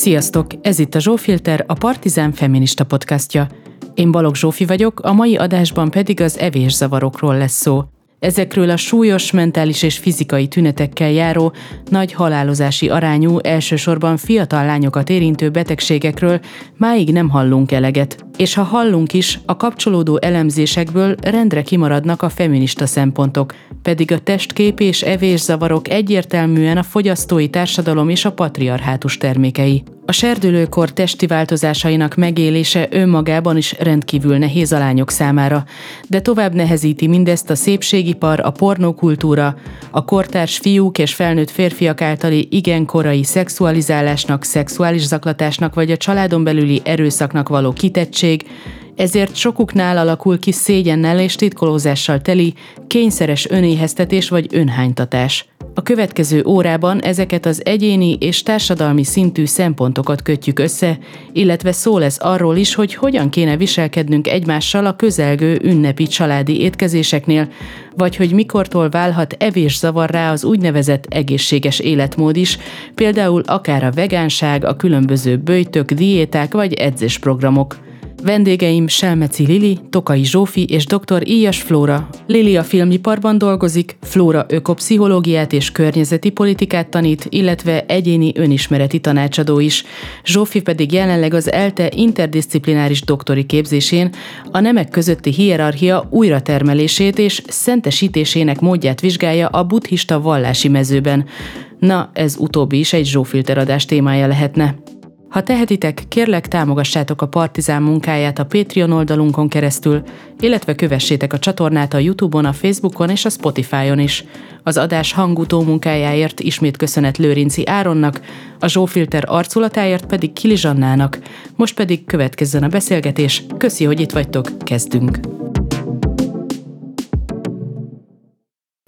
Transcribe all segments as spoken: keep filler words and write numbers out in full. Sziasztok! Ez itt a Zsófilter, a Partizán feminista podcastja. Én Balogh Zsófi vagyok, a mai adásban pedig az evészavarokról lesz szó. Ezekről a súlyos mentális és fizikai tünetekkel járó, nagy halálozási arányú, elsősorban fiatal lányokat érintő betegségekről máig nem hallunk eleget. És ha hallunk is, a kapcsolódó elemzésekből rendre kimaradnak a feminista szempontok, pedig a testkép és evészavarok egyértelműen a fogyasztói társadalom és a patriarhátus termékei. A serdülőkor testi változásainak megélése önmagában is rendkívül nehéz a lányok számára, de tovább nehezíti mindezt a szépségipar, a pornókultúra, a kortárs fiúk és felnőtt férfiak általi igen korai szexualizálásnak, szexuális zaklatásnak vagy a családon belüli erőszaknak való kitettség, ezért sokuknál alakul ki szégyennel és titkolózással teli kényszeres önéheztetés vagy önhánytatás. A következő órában ezeket az egyéni és társadalmi szintű szempontokat kötjük össze, illetve szó lesz arról is, hogy hogyan kéne viselkednünk egymással a közelgő ünnepi családi étkezéseknél, vagy hogy mikortól válhat evészavarrá az úgynevezett egészséges életmód is, például akár a vegánság, a különböző böjtök, diéták vagy edzésprogramok. Vendégeim Selmeci Lili, Tokai Zsófi és dr. Ijjas Flóra. Lili a filmiparban dolgozik, Flóra ökopszichológiát és környezeti politikát tanít, illetve egyéni önismereti tanácsadó is. Zsófi pedig jelenleg az ELTE interdisziplináris doktori képzésén a nemek közötti hierarchia újratermelését és szentesítésének módját vizsgálja a buddhista vallási mezőben. Na, ez utóbbi is egy Zsófilter adás témája lehetne. Ha tehetitek, kérlek támogassátok a Partizán munkáját a Patreon oldalunkon keresztül, illetve kövessétek a csatornát a YouTube-on, a Facebookon és a Spotify-on is. Az adás hangutó munkájáért ismét köszönet Lőrinci Áronnak, a Zsófilter arculatáért pedig Kilizsannának. Most pedig következzen a beszélgetés. Köszi, hogy itt vagytok, kezdünk!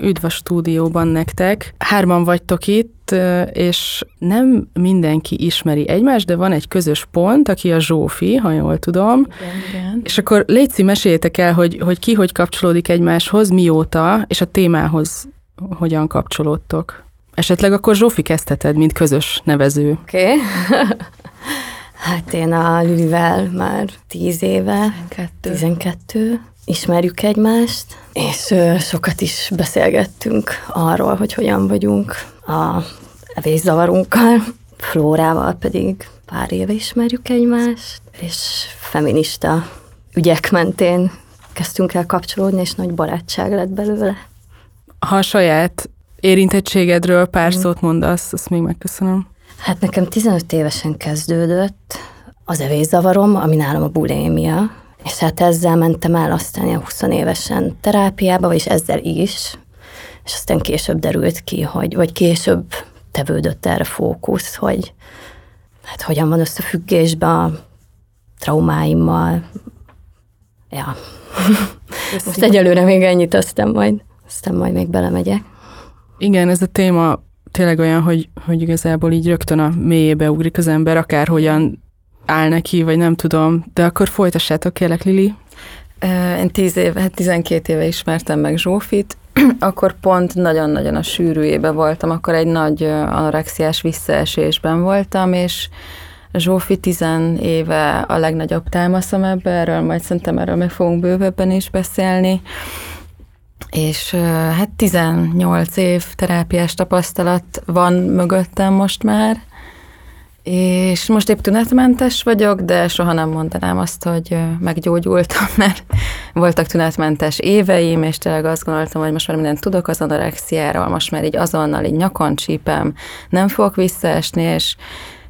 Üdv a stúdióban nektek. Hárman vagytok itt, és nem mindenki ismeri egymást, de van egy közös pont, aki a Zsófi, ha jól tudom. Igen, igen. És akkor légy, meséljétek el, hogy, hogy ki hogy kapcsolódik egymáshoz, mióta, és a témához hogyan kapcsolódtok. Esetleg akkor Zsófi kezdheted, mint közös nevező. Oké. Okay. Hát én a Lülivel már tíz éve, tizenkettő ismerjük egymást, és sokat is beszélgettünk arról, hogy hogyan vagyunk a evészavarunkkal. Flórával pedig pár éve ismerjük egymást, és feminista ügyek mentén kezdtünk el kapcsolódni, és nagy barátság lett belőle. Ha a saját érintettségedről pár mm. szót mondasz, azt még megköszönöm. Hát nekem tizenöt évesen kezdődött az evészavarom, ami nálam a bulémia, és hát ezzel mentem el aztán ilyen húsz évesen terápiába, vagyis ezzel is, és aztán később derült ki, hogy, vagy később tevődött erre fókusz, hogy hát hogyan van összefüggésben a traumáimmal. Ja. Köszönöm. Most egyelőre még ennyit, aztán majd, aztán majd még belemegyek. Igen, ez a téma tényleg olyan, hogy, hogy igazából így rögtön a mélyébe ugrik az ember, akárhogyan áll neki, vagy nem tudom. De akkor folytassátok, kérlek, Lili. Én tíz éve, tizenkét éve ismertem meg Zsófit, akkor pont nagyon-nagyon a sűrűjébe voltam, akkor egy nagy anorexiás visszaesésben voltam, és Zsófi tizen éve a legnagyobb támaszom ebbe, erről majd szerintem erről meg fogunk bővebben is beszélni. És hát tizennyolc év terápiás tapasztalat van mögöttem most már, és most épp tünetmentes vagyok, de soha nem mondanám azt, hogy meggyógyultam, mert voltak tünetmentes éveim, és tényleg azt gondoltam, hogy most már mindent tudok az anorexiáról, most már így azonnal így nyakon csípem, nem fogok visszaesni, és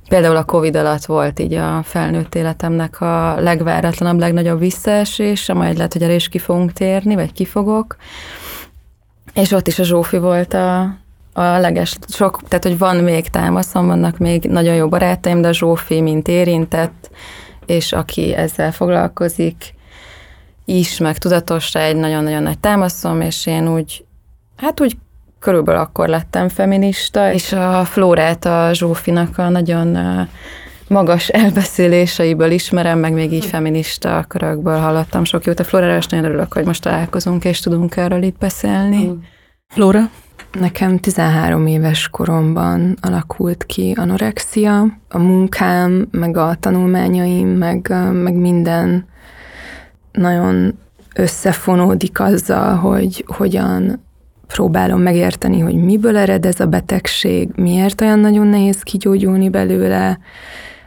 például a Covid alatt volt így a felnőtt életemnek a legváratlanabb, legnagyobb visszaesése, majd lehet, hogy erre is ki fogunk térni, vagy kifogok. És ott is a Zsófi volt a, a leges, sok, tehát hogy van még támaszom, vannak még nagyon jó barátaim, de a Zsófi mint érintett, és aki ezzel foglalkozik is, meg tudatosra egy nagyon-nagyon nagy támaszom, és én úgy, hát úgy, körülbelül akkor lettem feminista, és a Flórát a Zsófinak a nagyon magas elbeszéléseiből ismerem, meg még így feminista körökből hallottam sok jót. A Flórára is nagyon örülök, hogy most találkozunk, és tudunk erről itt beszélni. Flóra? Nekem tizenhárom éves koromban alakult ki anorexia. A munkám, meg a tanulmányaim, meg, meg minden nagyon összefonódik azzal, hogy hogyan próbálom megérteni, hogy miből ered ez a betegség, miért olyan nagyon nehéz kigyógyulni belőle,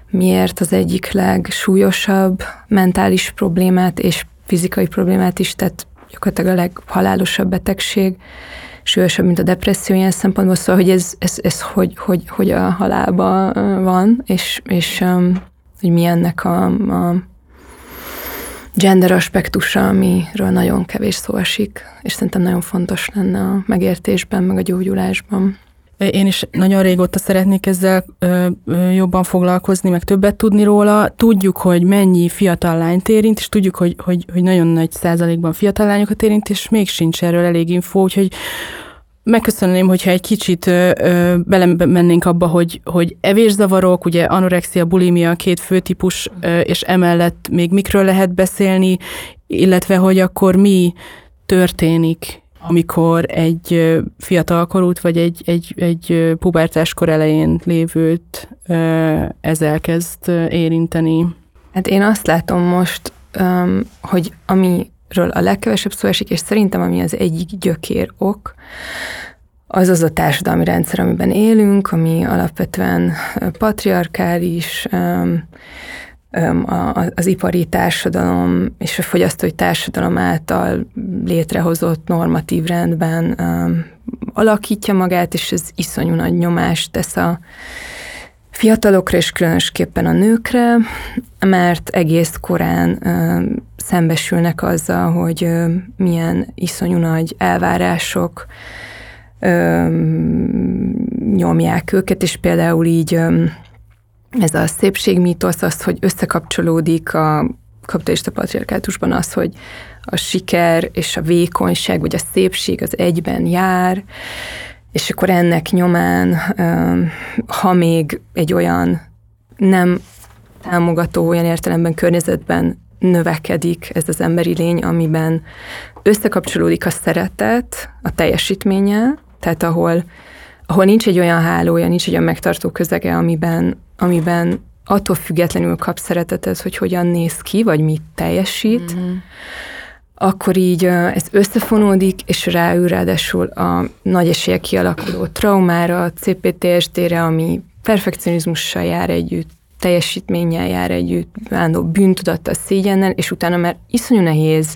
miért az egyik legsúlyosabb mentális problémát és fizikai problémát is, tehát gyakorlatilag a leghalálosabb betegség, súlyosabb, mint a depresszió ilyen szempontból, szóval, hogy ez, ez, ez hogy, hogy, hogy a halálban van, és, és hogy mi ennek a, a gender aspektusa, amiről nagyon kevés szó esik, és szerintem nagyon fontos lenne a megértésben, meg a gyógyulásban. Én is nagyon régóta szeretnék ezzel ö, ö, jobban foglalkozni, meg többet tudni róla. Tudjuk, hogy mennyi fiatal lányt érint, és tudjuk, hogy, hogy, hogy nagyon nagy százalékban fiatal lányokat érint, és még sincs erről elég infó, úgyhogy megköszönném, hogyha egy kicsit ö, ö, belemennénk abba, hogy, hogy evészavarok, ugye anorexia, bulimia, két főtípus, ö, és emellett még mikről lehet beszélni, illetve hogy akkor mi történik, amikor egy fiatalkorút, vagy egy, egy, egy pubertáskor elején lévőt ez elkezd érinteni. Hát én azt látom most, hogy amiről a legkevesebb szó esik, és szerintem ami az egyik gyökér ok, az az a társadalmi rendszer, amiben élünk, ami alapvetően patriarkális, az ipari társadalom és a fogyasztói társadalom által létrehozott normatív rendben alakítja magát, és ez iszonyú nagy nyomást tesz a fiatalokra, és különösképpen a nőkre, mert egész korán szembesülnek azzal, hogy milyen iszonyú nagy elvárások nyomják őket, és például így ez a szépségmítosz, az, hogy összekapcsolódik a kapitalista patriarkátusban az, hogy a siker és a vékonyság, vagy a szépség az egyben jár, és akkor ennek nyomán, ha még egy olyan nem támogató, olyan értelemben környezetben növekedik ez az emberi lény, amiben összekapcsolódik a szeretet a teljesítménnyel, tehát ahol, ahol nincs egy olyan hálója, nincs egy olyan megtartó közege, amiben amiben attól függetlenül kap szeretetet, hogy hogyan néz ki, vagy mit teljesít, mm-hmm. akkor így ez összefonódik, és ráül ráadásul a nagy esélye kialakuló traumára, cé pé té es dé-re, ami perfekcionizmussal jár együtt, teljesítménnyel jár együtt, állandó bűntudattal, szégyennel, és utána már iszonyú nehéz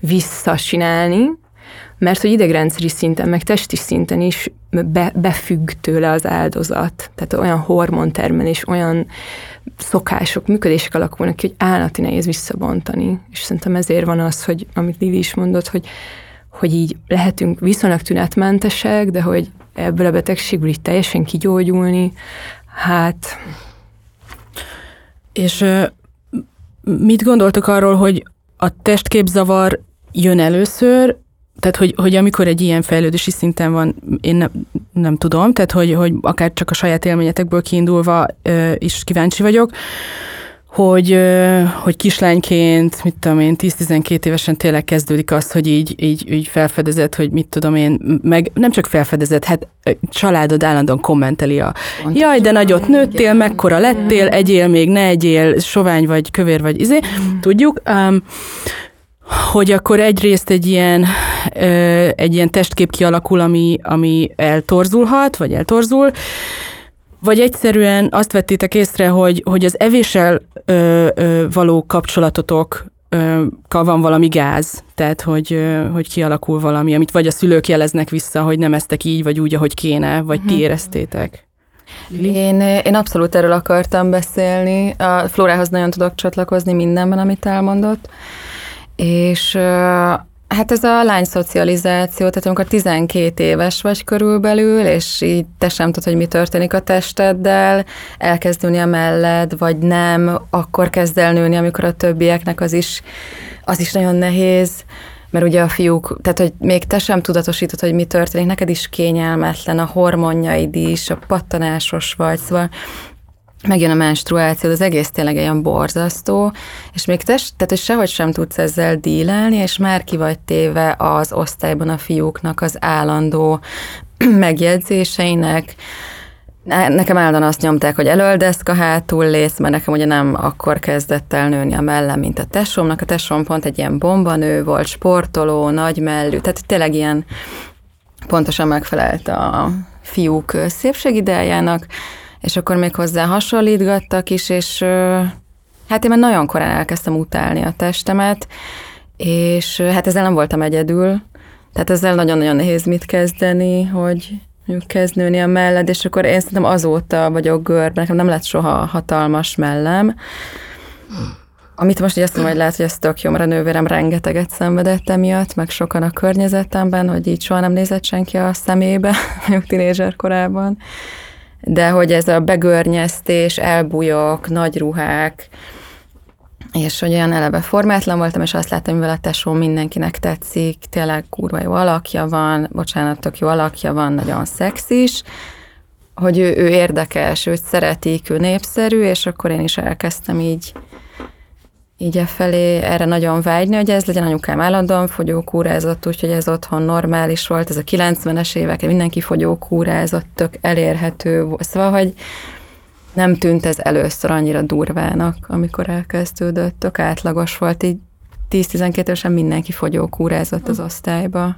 visszacsinálni, mert hogy idegrendszeri szinten, meg testi szinten is be, befügg tőle az áldozat. Tehát olyan hormontermelés, olyan szokások, működések alakulnak ki, hogy állati nehéz visszabontani. És szerintem ezért van az, hogy amit Lili is mondott, hogy, hogy így lehetünk viszonylag tünetmentesek, de hogy ebből a betegségből így teljesen kigyógyulni, hát... És mit gondoltok arról, hogy a testképzavar jön először, tehát, hogy, hogy amikor egy ilyen fejlődési szinten van, én nem, nem tudom, tehát, hogy, hogy akár csak a saját élményetekből kiindulva ö, is kíváncsi vagyok, hogy, ö, hogy kislányként, mit tudom én, tíz-tizenkét évesen tényleg kezdődik az, hogy így, így, így felfedezed, hogy mit tudom én, meg nem csak felfedezed, hát családod állandóan kommenteli a Pont jaj, de nagyot nőttél, igen, mekkora lettél, igen. Egyél még, ne egyél, sovány vagy, kövér vagy, izé, mm. tudjuk, um, hogy akkor egyrészt egy ilyen, ö, egy ilyen testkép kialakul, ami, ami eltorzulhat, vagy eltorzul, vagy egyszerűen azt vettétek észre, hogy, hogy az evéssel ö, ö, való kapcsolatotokkal van valami gáz, tehát hogy, ö, hogy kialakul valami, amit vagy a szülők jeleznek vissza, hogy nem eztek így, vagy úgy, ahogy kéne, vagy ti éreztétek. Én, én abszolút erről akartam beszélni. A Flórához nagyon tudok csatlakozni mindenben, amit elmondott. És hát ez a lány szocializáció, tehát amikor tizenkét éves vagy körülbelül, és így te sem tudod, hogy mi történik a testeddel, elkezd nőni a melled, vagy nem, akkor kezd el nőni, amikor a többieknek az is, az is nagyon nehéz, mert ugye a fiúk, tehát hogy még te sem tudatosítod, hogy mi történik, neked is kényelmetlen, a hormonjaid is, a pattanásos vagy, szóval megjön a menstruáció, az egész tényleg olyan borzasztó, és még te, tehát, hogy sehogy sem tudsz ezzel dílelni, és már ki vagy téve az osztályban a fiúknak az állandó megjegyzéseinek. Nekem állandóan azt nyomták, hogy elöldeszka, hátul lész, mert nekem ugye nem akkor kezdett el nőni a mellem, mint a tesómnak. A tesóm pont egy ilyen bombanő volt, sportoló, nagymellű, tehát tényleg ilyen pontosan megfelelt a fiúk szépségideájának, és akkor még hozzá hasonlítgattak is, és hát én már nagyon korán elkezdtem utálni a testemet, és hát ezzel nem voltam egyedül, tehát ezzel nagyon-nagyon nehéz mit kezdeni, hogy kezd nőni a melled, és akkor én szerintem azóta vagyok görbe, nekem nem lett soha hatalmas mellem. Amit most így azt mondom, hogy lehet, hogy ez tök jó, mert a nővérem rengeteget szenvedett emiatt, meg sokan a környezetemben, hogy így soha nem nézett senki a szemébe, mondjuk tinédzser korában. De hogy ez a begörnyeztés, elbújok, nagy ruhák, és hogy olyan eleve formátlan voltam, és azt láttam, mivel a tesóm mindenkinek tetszik, tényleg kurva jó alakja van, bocsánat, tök jó alakja van, nagyon szexis, hogy ő, ő érdekes, őt szeretik, ő népszerű, és akkor én is elkezdtem így így e felé erre nagyon vágyni, hogy ez legyen, anyukám állandóan fogyókúrázott, úgyhogy ez otthon normális volt, ez a kilencvenes évek, mindenki fogyókúrázott, tök elérhető volt, szóval, hogy nem tűnt ez először annyira durvának, amikor elkezdődött, tök átlagos volt, így tíz-tizenkét évesen mindenki fogyókúrázott az osztályba.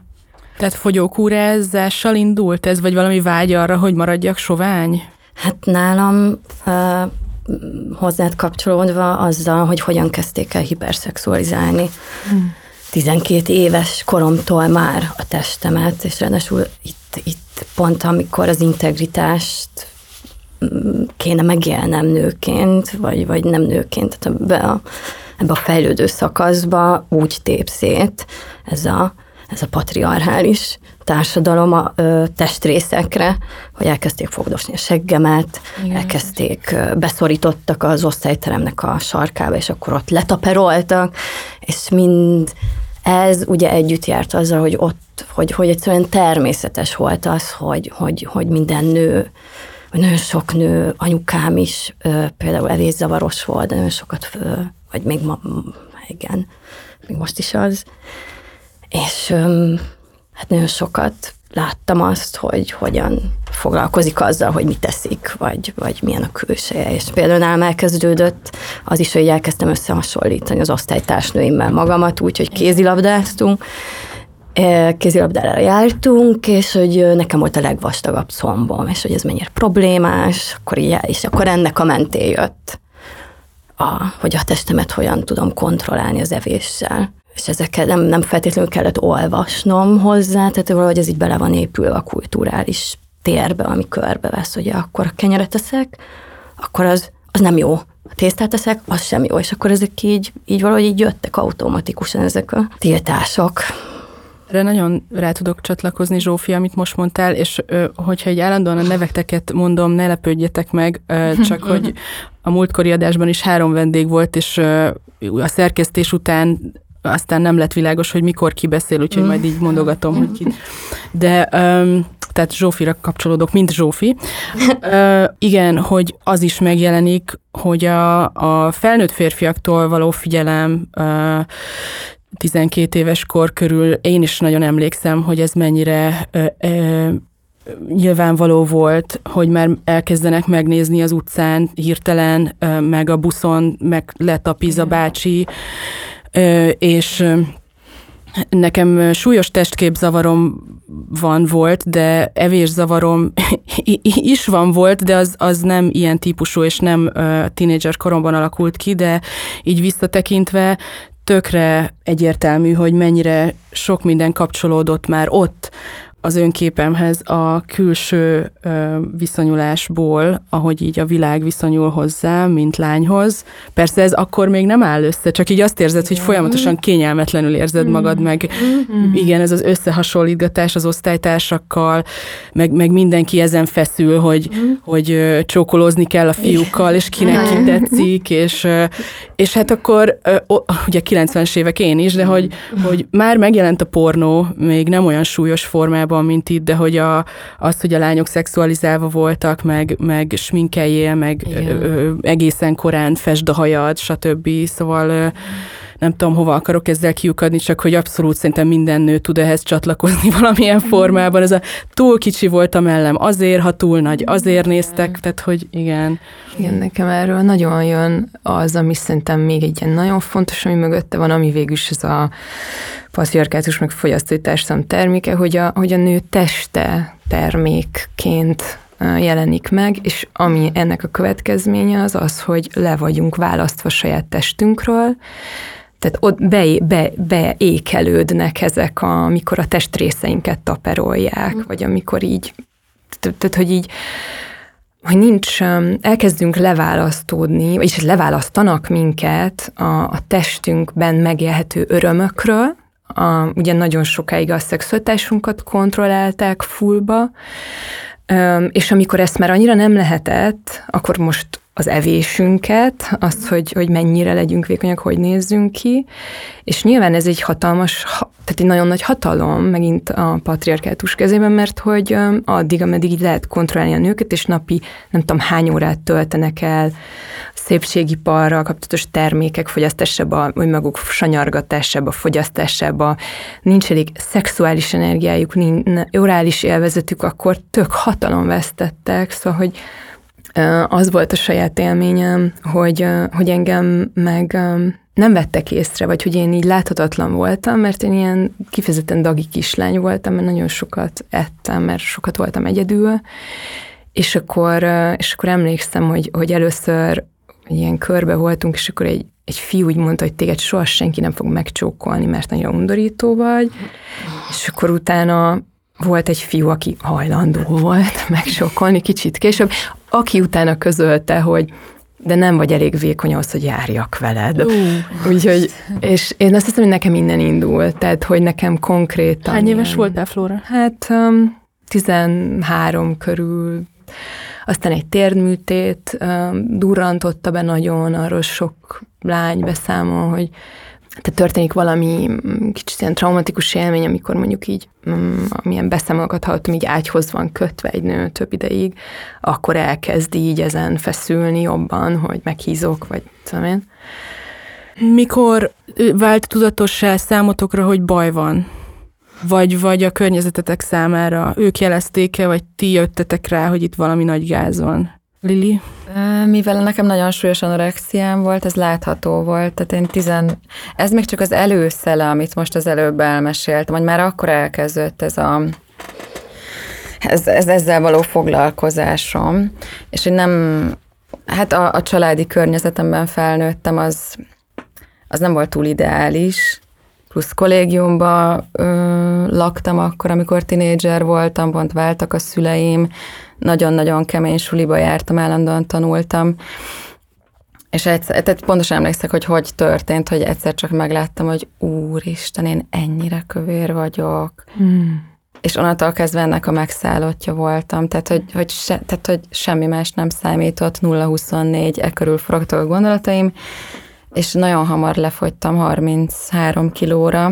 Tehát fogyókúrázással indult ez, vagy valami vágy arra, hogy maradjak sovány? Hát nálam uh, hozzád kapcsolódva azzal, hogy hogyan kezdték el hiperszexualizálni. Hmm. tizenkét éves koromtól már a testemet, és ráadásul itt, itt pont amikor az integritást kéne megélnem nőként, vagy, vagy nem nőként, tehát ebbe a, ebbe a fejlődő szakaszba úgy tép szét ez a, ez a patriarchális társadalom a ö, testrészekre, hogy elkezdték fogdosni a seggemet, igen, elkezdték, beszorítottak az osztályteremnek a sarkába, és akkor ott letaperoltak, és mind ez ugye együtt járt azzal, hogy ott, hogy, hogy egyszerűen természetes volt az, hogy, hogy, hogy minden nő, nagyon sok nő, anyukám is például evészavaros volt, nagyon sokat, vagy még ma, igen, még most is az, és hát nagyon sokat láttam azt, hogy hogyan foglalkozik azzal, hogy mit teszik, vagy, vagy milyen a külseje, és például nálam elkezdődött az is, hogy elkezdtem összehasonlítani az osztálytársnőimmel magamat, úgyhogy kézilabdáztunk, kézilabdára jártunk, és hogy nekem volt a legvastagabb combom, és hogy ez mennyire problémás, akkor így, és akkor ennek a mentén jött, a, hogy a testemet hogyan tudom kontrollálni az evéssel. És ezeket nem, nem feltétlenül kellett olvasnom hozzá, tehát valahogy ez így bele van épülve a kulturális térbe, ami körbevesz, hogy akkor a kenyeret eszek, akkor az, az nem jó. A tésztát eszek, az sem jó, és akkor ezek így, így valahogy így jöttek automatikusan ezek a tiltások. Erre nagyon rá tudok csatlakozni, Zsófi, amit most mondtál, és hogyha egy állandóan a neveteket mondom, ne lepődjetek meg, csak hogy a múltkori adásban is három vendég volt, és a szerkesztés után aztán nem lett világos, hogy mikor ki beszél, úgyhogy majd így mondogatom, hogy ki. De tehát Zsófira kapcsolódok, mint Zsófi. Igen, hogy az is megjelenik, hogy a, a felnőtt férfiaktól való figyelem tizenkét éves kor körül, én is nagyon emlékszem, hogy ez mennyire ö, ö, nyilvánvaló volt, hogy már elkezdenek megnézni az utcán hirtelen, ö, meg a buszon, meg letapiz a bácsi, ö, és nekem súlyos testképzavarom van volt, de evészavarom is van volt, de az, az nem ilyen típusú, és nem tínédzser koromban alakult ki, de így visszatekintve tökre egyértelmű, hogy mennyire sok minden kapcsolódott már ott az önképemhez a külső viszonyulásból, ahogy így a világ viszonyul hozzá, mint lányhoz. Persze ez akkor még nem áll össze, csak így azt érzed, igen, hogy folyamatosan kényelmetlenül érzed magad, meg igen, ez az összehasonlítgatás az osztálytársakkal, meg, meg mindenki ezen feszül, hogy, hogy csókolózni kell a fiúkkal, és kinek ki tetszik, és, és hát akkor, ugye kilencvenes évek én is, de hogy, hogy már megjelent a pornó, még nem olyan súlyos formában, mint itt, de hogy a, az, hogy a lányok szexualizálva voltak, meg, meg sminkeljél, meg ö, ö, egészen korán fesd a hajad, stb. Szóval ö, nem tudom, hova akarok ezzel kiukadni, csak hogy abszolút szerintem minden nő tud ehhez csatlakozni valamilyen formában. Ez a túl kicsi volt a mellem, azért, ha túl nagy, azért néztek, tehát hogy igen. Igen, nekem erről nagyon jön az, ami szerintem még egy ilyen nagyon fontos, ami mögötte van, ami végül is ez a patriarkátus meg fogyasztói társadalom terméke, hogy a, hogy a nő teste termékként jelenik meg, és ami ennek a következménye az az, hogy le vagyunk választva saját testünkről, tehát ott be, be, beékelődnek ezek, a, amikor a testrészeinket taperolják, mm. vagy amikor így, tehát hogy így, hogy nincs, elkezdünk leválasztódni, vagyis leválasztanak minket a, a testünkben megélhető örömökről. A, ugye nagyon sokáig a szexualitásunkat kontrollálták fullba, és amikor ezt már annyira nem lehetett, akkor most az evésünket, azt, hogy, hogy mennyire legyünk vékonyak, hogy nézzünk ki, és nyilván ez egy hatalmas, tehát egy nagyon nagy hatalom megint a patriarkátus kezében, mert hogy addig, ameddig így lehet kontrollálni a nőket, és napi nem tudom hány órát töltenek el szépségiparral kapcsolatos termékek fogyasztásába, vagy maguk sanyargatásába, fogyasztásába, nincs elég szexuális energiájuk, nincs orális élvezetük, akkor tök hatalomvesztettek, szóval, hogy az volt a saját élményem, hogy, hogy engem meg nem vettek észre, vagy hogy én így láthatatlan voltam, mert én ilyen kifejezetten dagi kislány voltam, mert nagyon sokat ettem, mert sokat voltam egyedül, és akkor, és akkor emlékszem, hogy, hogy először ilyen körbe voltunk, és akkor egy, egy fiú úgy mondta, hogy téged soha senki nem fog megcsókolni, mert annyira undorító vagy, és akkor utána volt egy fiú, aki hajlandó volt megsokkolni kicsit később, aki utána közölte, hogy de nem vagy elég vékony ahhoz, hogy járjak veled. Uh, Úgyhogy, és én azt hiszem, hogy nekem innen indult, tehát hogy nekem konkrétan... Hány éves voltál, Flóra? Hát um, tizenhárom körül, aztán egy térdműtét um, durrantotta be nagyon, arról sok lány beszámol, hogy tehát történik valami kicsit ilyen traumatikus élmény, amikor mondjuk így, amilyen beszámolókat hallottam, így ágyhoz van kötve egy nő több ideig, akkor elkezd így ezen feszülni jobban, hogy meghízok, vagy tudom én. Mikor vált tudatossá számotokra, hogy baj van? Vagy, vagy a környezetetek számára? Ők jelezték-e, vagy ti jöttetek rá, hogy itt valami nagy gáz van? Lili? Mivel nekem nagyon súlyos anorexiám volt, ez látható volt, tehát én tizen... Ez még csak az előszele, amit most az előbb elmeséltem, hogy már akkor elkezdődött ez a... Ez, ez ezzel való foglalkozásom, és hogy nem... Hát a, a családi környezetemben felnőttem, az, az nem volt túl ideális, plusz kollégiumban ö, laktam akkor, amikor tinédzser voltam, pont váltak a szüleim, nagyon-nagyon kemény suliba jártam, állandóan tanultam, és egyszer, tehát pontosan emlékszek, hogy hogy történt, hogy egyszer csak megláttam, hogy úristen, én ennyire kövér vagyok. Hmm. És onnantól kezdve ennek a megszállottja voltam, tehát hogy, hogy, se, tehát, hogy semmi más nem számított, nulla huszonnégy, e körül forogtak a gondolataim, és nagyon hamar lefogytam harminchárom kilóra,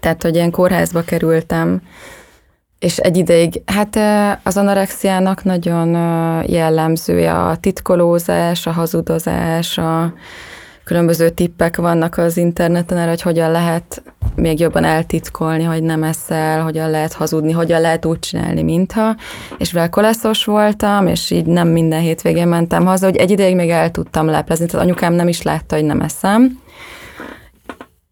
tehát hogy ilyen kórházba kerültem, és egy ideig, hát az anorexiának nagyon jellemzője a titkolózás, a hazudozás, a különböző tippek vannak az interneten erre, hogy hogyan lehet még jobban eltitkolni, hogy nem eszel, hogyan lehet hazudni, hogyan lehet úgy csinálni, mintha. És mivel koleszos voltam, és így nem minden hétvégén mentem haza, hogy egy ideig még el tudtam leplezni, tehát anyukám nem is látta, hogy nem eszem.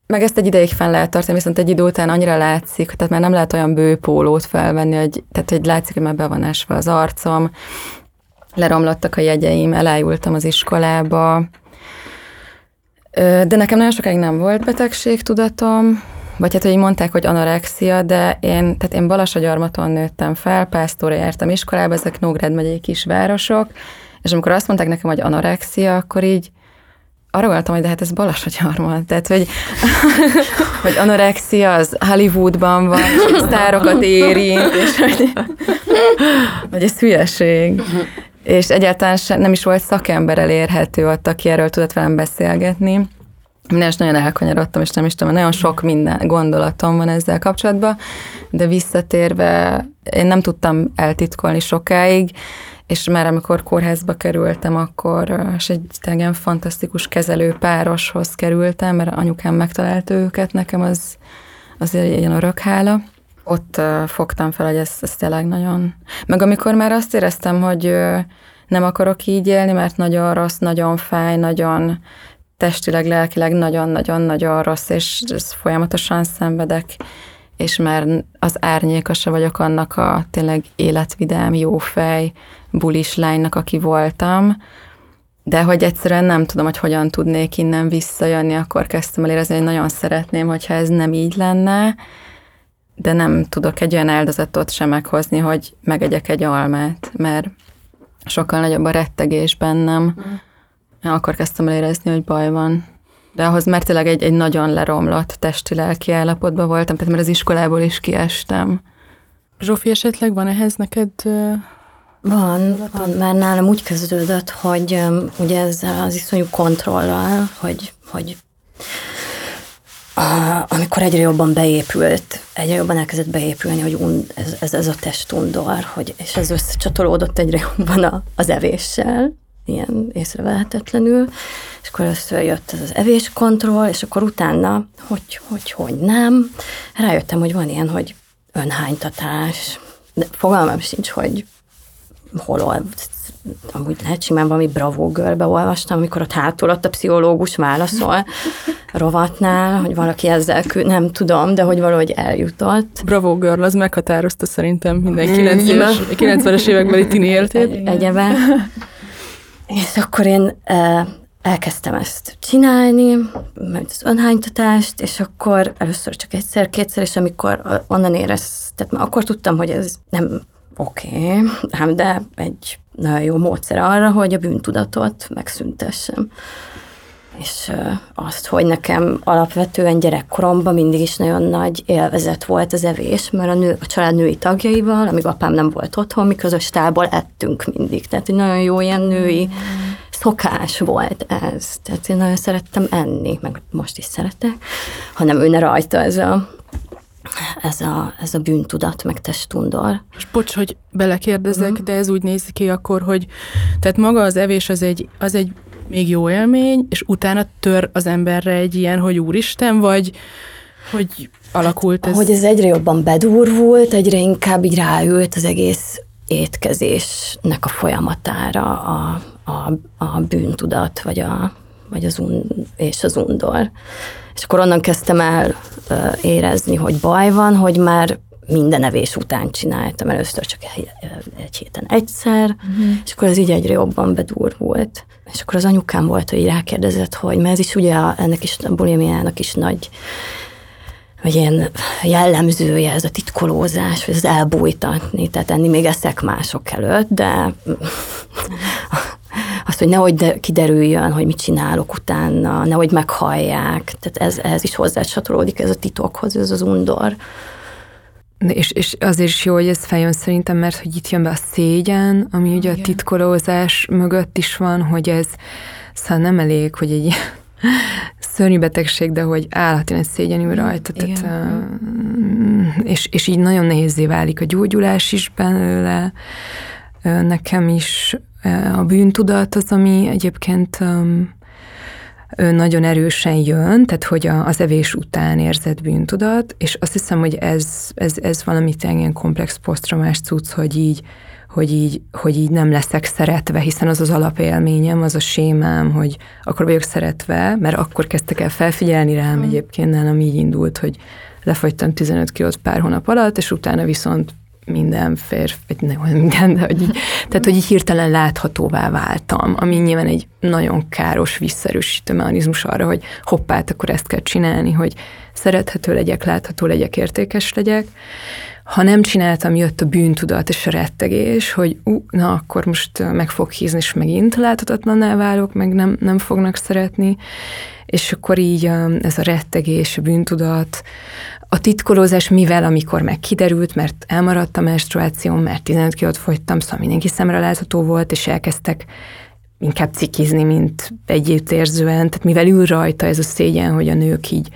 Meg ezt egy ideig fenn lehet tartani, viszont egy idő után annyira látszik, tehát már nem lehet olyan bő pólót felvenni, hogy, tehát hogy látszik, hogy már be van esve az arcom, leromlottak a jegyeim, elájultam az iskolába. De nekem nagyon sokáig nem volt betegségtudatom, vagy hát, hogy így mondták, hogy anorexia, de én, tehát én Balassagyarmaton nőttem fel, Pásztóra jártam iskolába, ezek Nógrád megyei kisvárosok, és amikor azt mondták nekem, hogy anorexia, akkor így arra gondoltam, hogy de hát ez Balassagyarmat, tehát hogy, hogy anorexia az Hollywoodban van, és sztárokat érint, és hogy, hogy ez hülyeség. És egyáltalán sem, nem is volt szakember elérhető ott, aki erről tudott velem beszélgetni. Mindenest nagyon elkanyarodtam, és nem is tudom, nagyon sok minden gondolatom van ezzel kapcsolatban, de visszatérve én nem tudtam eltitkolni sokáig, és már amikor kórházba kerültem, akkor és egy tényleg fantasztikus kezelő pároshoz kerültem, mert anyukám megtalálta őket, nekem az azért ilyen örökhála. Ott fogtam fel, hogy ez, ez tényleg nagyon... Meg amikor már azt éreztem, hogy nem akarok így élni, mert nagyon rossz, nagyon fáj, nagyon testileg, lelkileg nagyon-nagyon-nagyon rossz, és folyamatosan szenvedek, és már az árnyéka se vagyok annak a tényleg életvidám, jófej, bulis lánynak, aki voltam, de hogy egyszerűen nem tudom, hogy hogyan tudnék innen visszajönni, akkor kezdtem el érezni, hogy nagyon szeretném, hogyha ez nem így lenne, de nem tudok egy olyan áldozatot sem meghozni, hogy megegyek egy almát, mert sokkal nagyobb a rettegés bennem. Mm. Akkor kezdtem el érezni, hogy baj van. De ahhoz már tényleg egy, egy nagyon leromlott testi-lelki állapotban voltam, tehát már az iskolából is kiestem. Zsófi, esetleg van ehhez neked... Van, van, mert nálam úgy kezdődött, hogy ugye ezzel az iszonyú kontrollal, hogy... hogy A, amikor egyre jobban beépült, egyre jobban elkezdett beépülni, hogy un, ez, ez, ez a testundor, hogy, és ez összecsatolódott egyre jobban a, az evéssel, ilyen észrevehetetlenül, és akkor először jött ez az evéskontroll, és akkor utána, hogy, hogy, hogy nem, rájöttem, hogy van ilyen, hogy önhánytatás, de fogalmam sincs, hogy hol, amúgy lehet simán valami Bravo Girl-be olvastam, amikor ott hátul ott a pszichológus válaszol rovatnál, hogy valaki ezzel kül, nem tudom, de hogy valahogy eljutott. Bravo Girl, az meghatározta szerintem minden kilencvenes évekbeli tini éltét. Egyébben. És akkor én elkezdtem ezt csinálni, mert az önhánytatást, és akkor először csak egyszer-kétszer, és amikor onnan éreztem, akkor tudtam, hogy ez nem oké, okay, de egy nagyon jó módszer arra, hogy a bűntudatot megszüntessem. És azt, hogy nekem alapvetően gyerekkoromban mindig is nagyon nagy élvezet volt az evés, mert a, nő, a család női tagjaival, amíg apám nem volt otthon, mi közöstából ettünk mindig. Tehát egy nagyon jó ilyen női szokás volt ez. Tehát én nagyon szerettem enni, meg most is szeretek, hanem ő ne rajta ez a Ez a, ez a bűntudat, meg testundor. És bocs, hogy belekérdezek, uh-huh. de ez úgy néz ki akkor, hogy tehát maga az evés az egy, az egy még jó élmény, és utána tör az emberre egy ilyen, hogy úristen, vagy hogy alakult ez? Hogy ez egyre jobban bedurvult, egyre inkább így ráült az egész étkezésnek a folyamatára a, a, a bűntudat, vagy, a, vagy az un, és az undor. És akkor onnan kezdtem el érezni, hogy baj van, hogy már minden evés után csináltam. Először csak egy héten egyszer, uh-huh. és akkor ez így egyre jobban bedurvult. És akkor az anyukám volt, hogy így rákérdezett, hogy mert ez is ugye ennek is, a bulimiának is nagy, vagy ilyen jellemzője, ez a titkolózás, vagy az elbújtatni, tehát enni még eszek mások előtt, de... azt, hogy nehogy de, kiderüljön, hogy mit csinálok utána, nehogy meghallják. Tehát ez, ez is hozzácsatolódik, ez a titokhoz, ez az undor. És, és azért is jó, hogy ez feljön szerintem, mert hogy itt jön be a szégyen, ami ugye a titkolózás mögött is van, hogy ez szóval nem elég, hogy egy szörnyű betegség, de hogy állhat egy szégyenül rajta. Tehát, és, és így nagyon nehézzé válik a gyógyulás is belőle. Nekem is a bűntudat az, ami egyébként um, nagyon erősen jön, tehát hogy a, az evés után érzett bűntudat, és azt hiszem, hogy ez, ez, ez valami ilyen komplex posztraumás cucc, hogy így, hogy, így, hogy így nem leszek szeretve, hiszen az az alapélményem, az a sémám, hogy akkor vagyok szeretve, mert akkor kezdtek el felfigyelni rám mm. egyébként, nálam így indult, hogy lefagytam tizenöt kilót pár hónap alatt, és utána viszont minden férfi, vagy nem minden, de hogy így, tehát, hogy így hirtelen láthatóvá váltam, ami nyilván egy nagyon káros visszaerősítő mechanizmus arra, hogy hoppát, akkor ezt kell csinálni, hogy szerethető legyek, látható legyek, értékes legyek. Ha nem csináltam, jött a bűntudat és a rettegés, hogy ú, na akkor most meg fog hízni, és megint láthatatlanná válok, meg nem, nem fognak szeretni, és akkor így ez a rettegés, a bűntudat, a titkolózás, mivel amikor meg kiderült, mert elmaradt a menstruációm, mert tizenöt kilót fogytam, szóval mindenki szemre látható volt, és elkezdtek inkább cikizni, mint együttérzően. Tehát mivel ül rajta ez a szégyen, hogy a nők így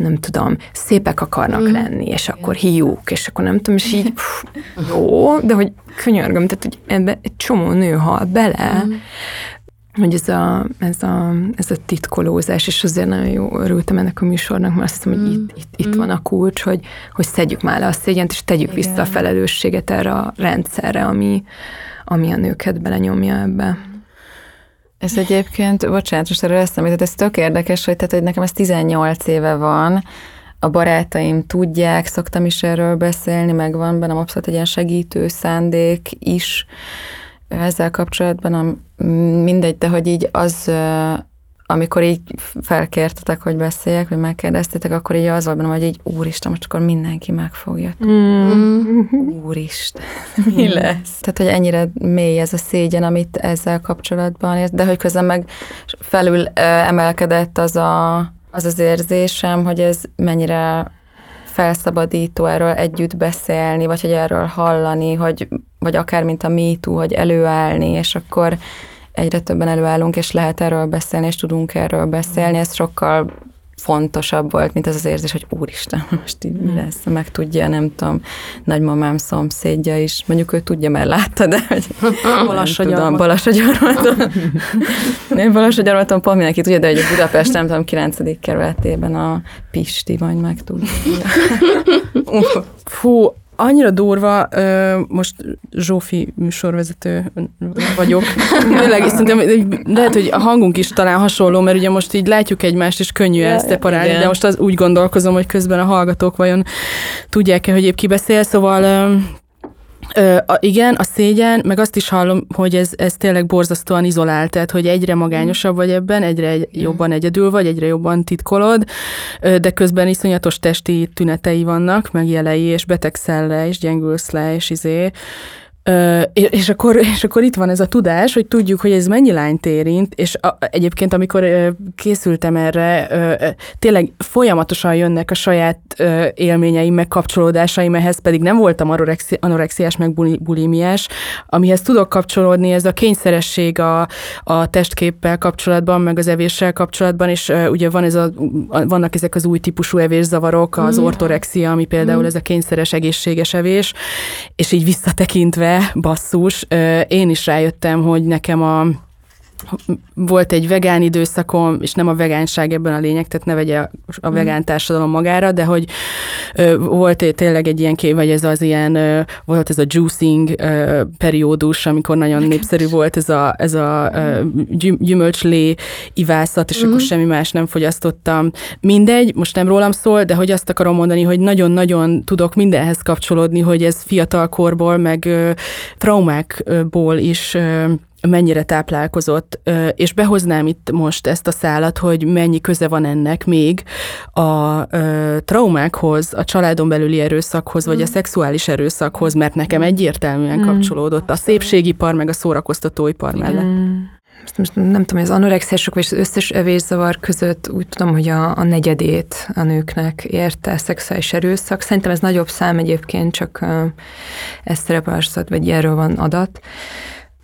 nem tudom, szépek akarnak mm. lenni, és akkor hiúk, és akkor nem tudom, és így pff, jó, de hogy könyörgöm, tehát hogy ebbe egy csomó nő hal bele, mm. hogy ez a, ez, a, ez a titkolózás, és azért nagyon jó, örültem ennek a műsornak, mert azt hiszem, hogy mm. itt, itt, itt mm. van a kulcs, hogy, hogy szedjük már le a szégyent, és tegyük igen. vissza a felelősséget erre a rendszerre, ami, ami a nőket belenyomja ebbe. Ez egyébként, bocsánat, most erről eszemlített, ez tök érdekes, hogy, tehát, hogy nekem ez tizennyolc éve van, a barátaim tudják, szoktam is erről beszélni, meg van bennem abszolút egy ilyen segítő szándék is ezzel kapcsolatban, am, mindegy, de hogy így az, amikor így felkértetek, hogy beszéljek, vagy megkérdeztétek, akkor így az volt bennem, hogy így úristen, most akkor mindenki meg fogja. Mm. Úristen, mi lesz? Tehát, hogy ennyire mély ez a szégyen, amit ezzel kapcsolatban ért, de hogy közben meg felül emelkedett az a, az, az érzésem, hogy ez mennyire felszabadító erről együtt beszélni, vagy hogy erről hallani, hogy, vagy akár mint a Me Too, hogy előállni, és akkor egyre többen előállunk, és lehet erről beszélni, és tudunk erről beszélni. Ez sokkal fontosabb volt, mint ez az érzés, hogy úristen, most így mi lesz, meg tudja, nem tudom, nagymamám szomszédja is, mondjuk ő tudja, mert látta, de hogy Balassagyarmat. Balassagyarmaton. Nem Balassagyarmaton, pont mindenki tudja, de hogy a Budapest, nem tudom, kilencedik kerületében a Pisti vagy meg tudja. Fú, annyira durva, most Zsófi műsorvezető vagyok, tényleg is szerintem, lehet, hogy a hangunk is talán hasonló, mert ugye most így látjuk egymást, és könnyű ezt szeparálni, de most az úgy gondolkozom, hogy közben a hallgatók vajon tudják-e, hogy épp ki beszél, szóval a, igen, a szégyen, meg azt is hallom, hogy ez, ez tényleg borzasztóan izolál, tehát, hogy egyre magányosabb vagy ebben, egyre egy, jobban egyedül vagy, egyre jobban titkolod, de közben iszonyatos testi tünetei vannak, meg jelei, és betegszel le, és gyengülsz le, és izé. Ö, és, akkor, és akkor itt van ez a tudás, hogy tudjuk, hogy ez mennyi lányt érint, és a, egyébként amikor ö, készültem erre, ö, tényleg folyamatosan jönnek a saját ö, élményeim, meg kapcsolódásaim, ehhez pedig nem voltam anorexi, anorexiás, meg bulimiás, amihez tudok kapcsolódni, ez a kényszeresség a, a testképpel kapcsolatban, meg az evéssel kapcsolatban, és ö, ugye van ez a, vannak ezek az új típusú evészavarok, az mm. ortorexia, ami például mm. ez a kényszeres, egészséges evés, és így visszatekintve basszus, én is rájöttem, hogy nekem a, volt egy vegán időszakom, és nem a vegánság ebben a lényeg, tehát ne vegye a vegán társadalom magára, de hogy volt tényleg egy ilyen kép, vagy ez az ilyen, volt ez a juicing periódus, amikor nagyon népszerű volt ez a, ez a gyümölcslé ivászat, és uh-huh. akkor semmi más nem fogyasztottam. Mindegy, most nem rólam szól, de hogy azt akarom mondani, hogy nagyon-nagyon tudok mindenhez kapcsolódni, hogy ez fiatalkorból, meg traumákból is mennyire táplálkozott, és behoznám itt most ezt a szálat, hogy mennyi köze van ennek még a traumákhoz, a családon belüli erőszakhoz, vagy a szexuális erőszakhoz, mert nekem egyértelműen kapcsolódott a szépségipar, meg a szórakoztatóipar mellett. Most nem tudom, hogy az anorexiások és az összes evészavar között úgy tudom, hogy a, a negyedét a nőknek érte szexuális erőszak. Szerintem ez nagyobb szám egyébként, csak ez szerepelőszak, vagy erről van adat.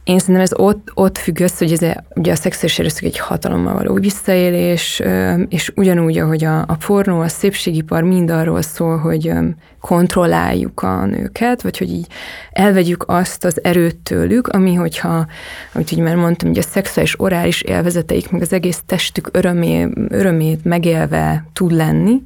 Én szerintem ez ott, ott függ össze, hogy ez a, ugye a szexuális erőszak egy hatalommal való visszaélés, és ugyanúgy, ahogy a, a pornó, a szépségipar mind arról szól, hogy kontrolláljuk a nőket, vagy hogy így elvegyük azt az erőt tőlük, ami, hogyha, amit úgy már mondtam, hogy a szexuális orális élvezeteik, meg az egész testük örömé, örömét megélve tud lenni,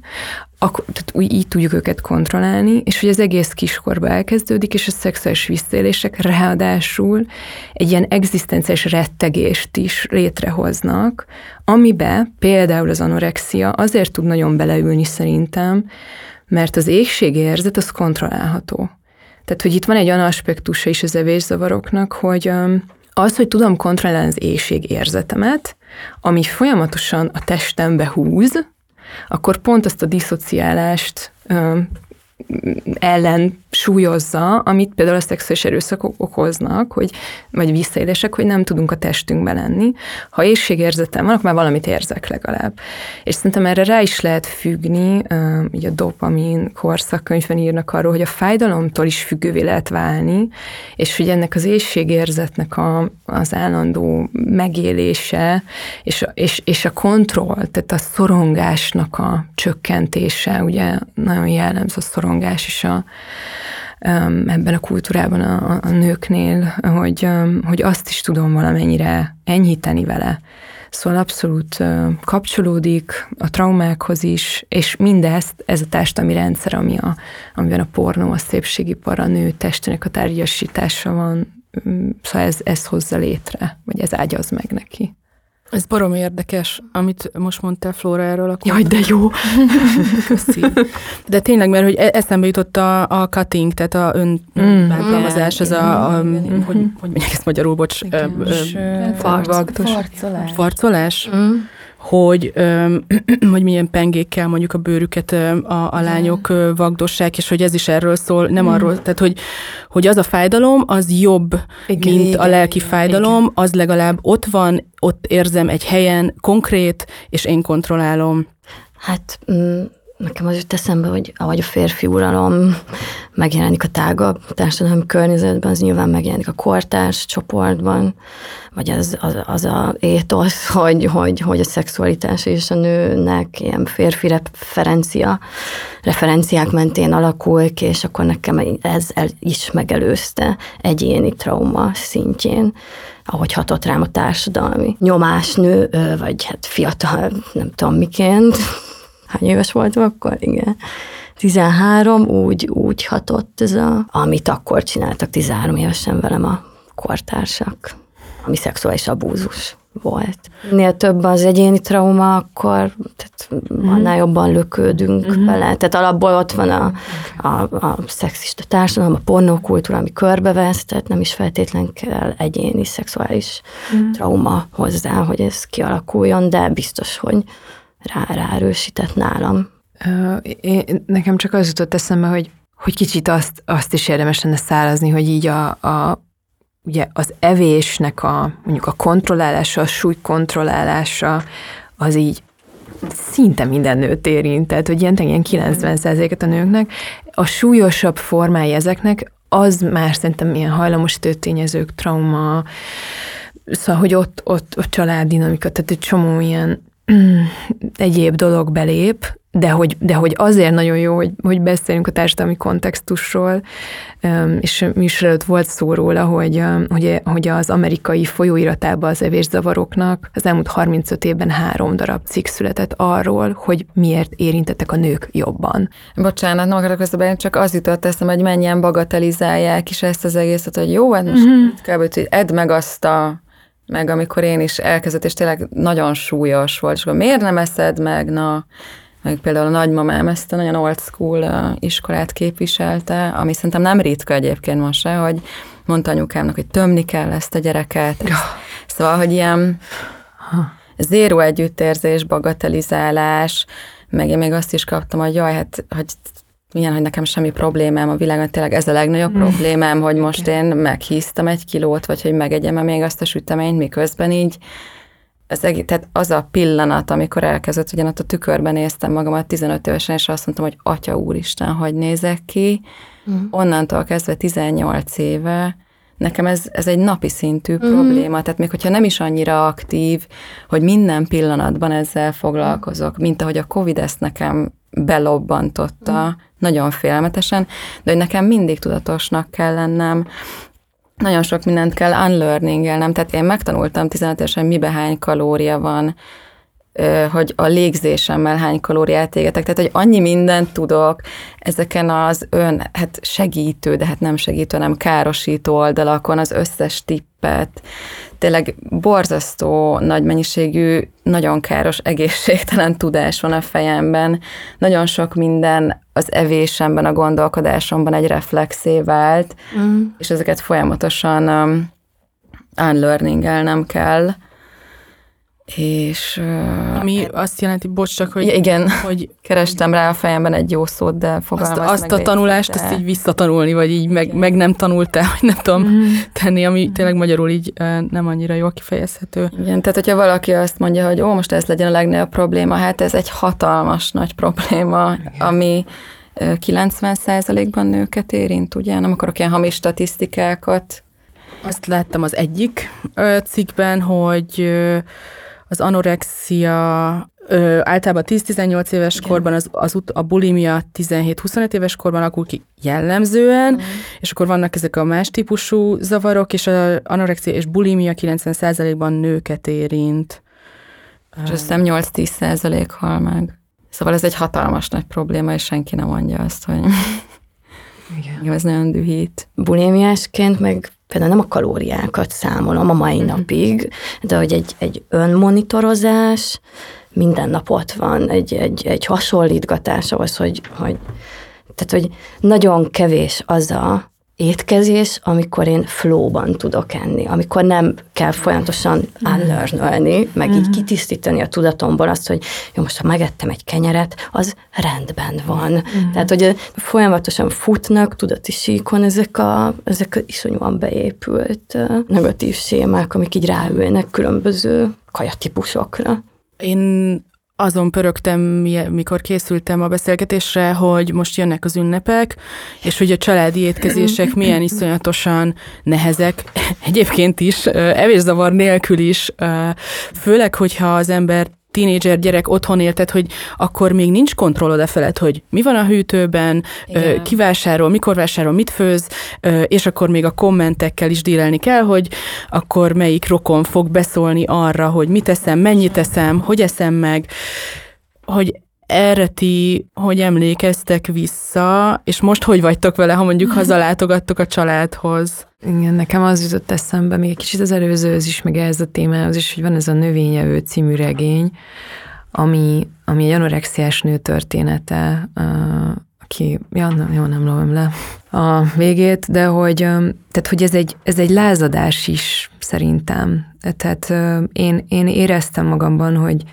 akkor, tehát úgy, így tudjuk őket kontrollálni, és hogy az egész kiskorba elkezdődik, és a szexuális visszaélések ráadásul egy ilyen egzisztenciális rettegést is létrehoznak, amibe például az anorexia azért tud nagyon beleülni szerintem, mert az éhségérzet az kontrollálható. Tehát, hogy itt van egy olyan aspektusa is az evészavaroknak, hogy az, hogy tudom kontrollálni az éhségérzetemet, ami folyamatosan a testembe húz, akkor pont azt a diszociálást ö, ellen súlyozza, amit például a szexuális erőszakok okoznak, hogy, vagy visszaélések, hogy nem tudunk a testünkbe lenni. Ha éhségérzetem van, akkor már valamit érzek legalább. És szerintem erre rá is lehet függni, így a dopamin korszakkönyvben írnak arról, hogy a fájdalomtól is függővé lehet válni, és hogy ennek az éhségérzetnek a, az állandó megélése, és, és, és a kontroll, tehát a szorongásnak a csökkentése, ugye nagyon jellemző a szorongás is a, ebben a kultúrában a, a nőknél, hogy, hogy azt is tudom valamennyire enyhíteni vele. Szóval abszolút kapcsolódik a traumákhoz is, és mindezt, ez a társadalmi rendszer, ami a, amiben a pornó, a szépségipar, a nő testének a tárgyasítása van, szóval ez, ez hozza létre, vagy ez ágyaz meg neki. Ez baromi érdekes, amit most mondtál, Flóra, erről. Akkor... Jaj, de jó! Köszi. De tényleg, mert hogy eszembe jutott a, a cutting, tehát a önváglalmazás, mm, ez igen, a, a igen, hogy, igen. Hogy mondják ezt magyarul, bocs, igen, ö, ö, farcos, farcolás, farcolás mm. hogy, ö, hogy milyen pengékkel mondjuk a bőrüket a, a lányok mm. vagdossák, és hogy ez is erről szól, nem mm. arról, tehát hogy, hogy az a fájdalom, az jobb, igen, mint igen, a lelki igen, fájdalom, igen. Az legalább ott van, ott érzem egy helyen, konkrét, és én kontrollálom. Hát m- nekem az jut eszembe, hogy ahogy a férfi uralom megjelenik a tágabb társadalmi környezetben, az nyilván megjelenik a kortárs csoportban, vagy az az, az a étosz, hogy, hogy, hogy a szexualitás és a nőnek ilyen férfi referencia, referenciák mentén alakul ki, és akkor nekem ez is megelőzte egyéni trauma szintjén, ahogy hatott rám a társadalmi nyomásnő, vagy hát fiatal, nem tudom miként. Hány éves voltam akkor? Igen. tizenhárom, úgy, úgy hatott ez a... Amit akkor csináltak tizenhárom évesen velem a kortársak, ami szexuális abúzus volt. Minél több az egyéni trauma, akkor tehát mm. annál jobban löködünk mm-hmm. bele. Tehát alapból ott van a, a, a szexista társadalom, a pornókultúra, ami körbevesz, tehát nem is feltétlen kell egyéni szexuális mm. trauma hozzá, hogy ez kialakuljon, de biztos, hogy ráerősített nálam. Ö, én, nekem csak az jutott eszembe, hogy, hogy kicsit azt, azt is érdemes lenne szárazni, hogy így a, a, ugye az evésnek a, mondjuk a kontrollálása, a súly kontrollálása, az így szinte minden nőt érint, tehát hogy ilyen, ilyen kilencven százalékát a nőknek. A súlyosabb formái ezeknek, az már szerintem ilyen hajlamosítő tényezők, trauma, szóval, hogy ott, ott a családdinamika, tehát egy csomó ilyen egyéb dolog belép, de hogy, de hogy azért nagyon jó, hogy, hogy beszélünk a társadalmi kontextusról, és műsor előtt volt szó róla, hogy, hogy, hogy az amerikai folyóiratában az evészavaroknak az elmúlt harmincöt évben három darab cikk született arról, hogy miért érintettek a nők jobban. Bocsánat, Nógrád, közben csak az jutott eszembe, hogy mennyien bagatelizálják is ezt az egészet, hogy jó, hát most mm-hmm. kb. Hogy edd meg azt a meg amikor én is elkezdett, és tényleg nagyon súlyos volt, és akkor miért nem eszed meg, na, meg például a nagymamám ezt a nagyon old school iskolát képviselte, ami szerintem nem ritka egyébként most se, hogy mondta anyukámnak, hogy tömni kell ezt a gyereket. Ezt, szóval, hogy ilyen zéró együttérzés, bagatelizálás, meg én még azt is kaptam, hogy jaj, hát, hogy milyen, hogy nekem semmi problémám a világon, tényleg ez a legnagyobb mm. problémám, hogy most én meghíztam egy kilót, vagy hogy megegyem még azt a süteményt, miközben így. Az egész, tehát az a pillanat, amikor elkezdett, ugyanott a tükörben néztem magamat tizenöt évesen, és azt mondtam, hogy atya úristen, hogy nézek ki. Mm. Onnantól kezdve tizennyolc éve, nekem ez, ez egy napi szintű mm. probléma, tehát még hogyha nem is annyira aktív, hogy minden pillanatban ezzel foglalkozok, mint ahogy a Covid ezt nekem belobbantotta, mm. nagyon félelmetesen, de hogy nekem mindig tudatosnak kell lennem, nagyon sok mindent kell unlearningelnem, tehát én megtanultam tizenöt évesen, miben hány kalória van, hogy a légzésemmel hány kalóriát égetek, tehát hogy annyi mindent tudok ezeken az ön, hát segítő, de hát nem segítő, hanem károsító oldalakon az összes tippet, tényleg borzasztó nagy mennyiségű, nagyon káros, egészségtelen tudás van a fejemben, nagyon sok minden az evésemben, a gondolkodásomban egy reflexé vált, mm. és ezeket folyamatosan um, unlearningelnem kell. És... Ami e- azt jelenti, bocs, csak, hogy... Igen, hogy kerestem rá a fejemben egy jó szót, de fogalmaz meg. Azt a tanulást, de... azt így visszatanulni, vagy így meg, meg nem tanultál, vagy nem tudom mm. tenni, ami tényleg magyarul így nem annyira jól kifejezhető. Igen, tehát hogyha valaki azt mondja, hogy ó, most ez legyen a legnagyobb probléma, hát ez egy hatalmas nagy probléma, igen. ami kilencven százalékban nőket érint, ugye? Nem akarok ilyen hamis statisztikákat. Azt láttam az egyik cikkben, hogy... Az anorexia ö, általában tíz-tizennyolc éves igen. korban, az, az ut- a bulimia tizenhét-huszonöt éves korban alakul ki jellemzően, mm. és akkor vannak ezek a más típusú zavarok, és az anorexia és bulimia kilencven százalékban nőket érint. És azt hiszem nyolc-tíz százalék hal meg. Szóval ez egy hatalmas nagy probléma, és senki nem mondja azt, hogy igen. ez nagyon dühít. Bulimiásként meg... Például nem a kalóriákat számolom a mai napig, de hogy egy, egy önmonitorozás, minden nap ott van, egy, egy, egy hasonlítgatás ahhoz, hogy, hogy, tehát, hogy nagyon kevés az a étkezés, amikor én flow-ban tudok enni, amikor nem kell folyamatosan unlearn-ölni, meg így kitisztítani a tudatomból azt, hogy jó, most ha megettem egy kenyeret, az rendben van. Mm. Tehát, hogy folyamatosan futnak tudati síkon ezek a, ezek a iszonyúan beépült negatív sémák, amik így ráülnek különböző kajatípusokra. Én azon pörögtem, mikor készültem a beszélgetésre, hogy most jönnek az ünnepek, és hogy a családi étkezések milyen iszonyatosan nehezek, egyébként is, evészavar nélkül is, főleg, hogyha az ember tínédzser gyerek otthon éltet, hogy akkor még nincs kontrollod a felett, hogy mi van a hűtőben, igen. kivásárol, mikor vásárol, mit főz, és akkor még a kommentekkel is dílelni kell, hogy akkor melyik rokon fog beszólni arra, hogy mit eszem, mennyit eszem, hogy eszem meg, hogy erre ti, hogy emlékeztek vissza, és most hogy vagytok vele, ha mondjuk hazalátogattok a családhoz? Igen, nekem az jutott eszembe, még egy kicsit az előzőhöz is, meg ez a témához is, hogy van ez a Növényevő című regény, ami, ami egy anorexiás nő története, aki, ja, nem, jó, nem lövöm le a végét, de hogy, tehát, hogy ez egy, ez egy lázadás is szerintem. Tehát én, én éreztem magamban, hogy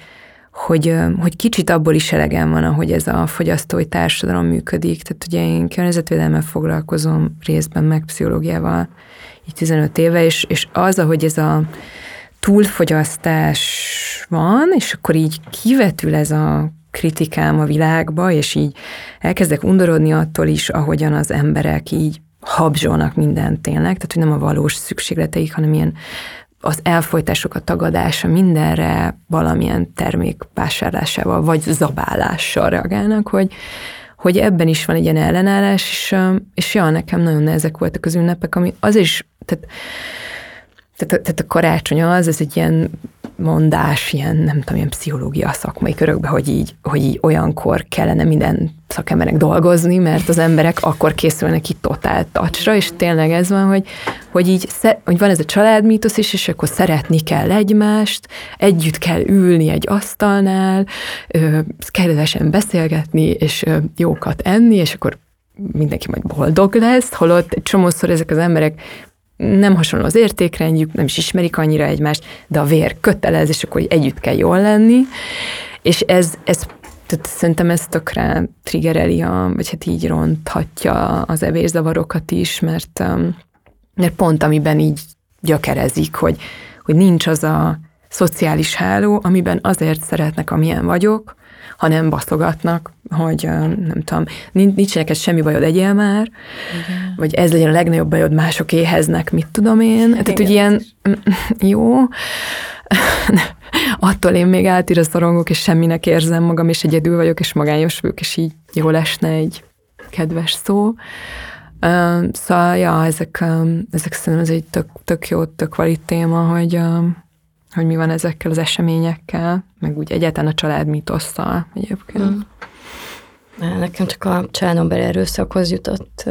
Hogy, hogy kicsit abból is elegem van, ahogy ez a fogyasztói társadalom működik. Tehát ugye én környezetvédelemmel foglalkozom részben, meg pszichológiával így tizenöt éve, és, és az, ahogy ez a túlfogyasztás van, és akkor így kivetül ez a kritikám a világba, és így elkezdek undorodni attól is, ahogyan az emberek így habzsolnak mindent tényleg, tehát hogy nem a valós szükségleteik, hanem ilyen az elfojtások a tagadása mindenre valamilyen termék vásárlásával, vagy zabálással reagálnak, hogy, hogy ebben is van egy ilyen ellenállás, és, és ja, nekem nagyon nehezek voltak az ünnepek, ami az is, tehát, tehát, tehát a karácsony az, ez egy ilyen mondás, ilyen, nem tudom, ilyen pszichológia szakmai körökben, hogy így, hogy így olyankor kellene minden szakembernek dolgozni, mert az emberek akkor készülnek itt totál tacsra, és tényleg ez van, hogy, hogy így, hogy van ez a családmítosz is, és akkor szeretni kell egymást, együtt kell ülni egy asztalnál, kedvesen beszélgetni, és jókat enni, és akkor mindenki majd boldog lesz, holott egy csomószor ezek az emberek nem hasonló az értékrendjük, nem is ismerik annyira egymást, de a vér kötelez, és akkor együtt kell jól lenni, és ez, ez tehát szerintem ez tökre triggereli, a, vagy hát így ronthatja az evészavarokat is, mert, mert pont amiben így gyökerezik, hogy, hogy nincs az a szociális háló, amiben azért szeretnek, amilyen vagyok, ha nem baszogatnak, hogy nem tudom, nincs neked semmi bajod, egyél már, igen. vagy ez legyen a legnagyobb bajod, mások éheznek, mit tudom én. Hát, tehát, hogy ilyen, jó, attól én még átira szorongok, és semminek érzem magam, és egyedül vagyok, és magányos vagyok, és így jól esne egy kedves szó. Szóval, ja, ezek, ezek szerintem ez egy tök, tök jó, tök valid téma, hogy... hogy mi van ezekkel az eseményekkel, meg úgy egyáltalán a család mítosszal egyébként. Mm. Nekem csak a családon belül erőszakhoz jutott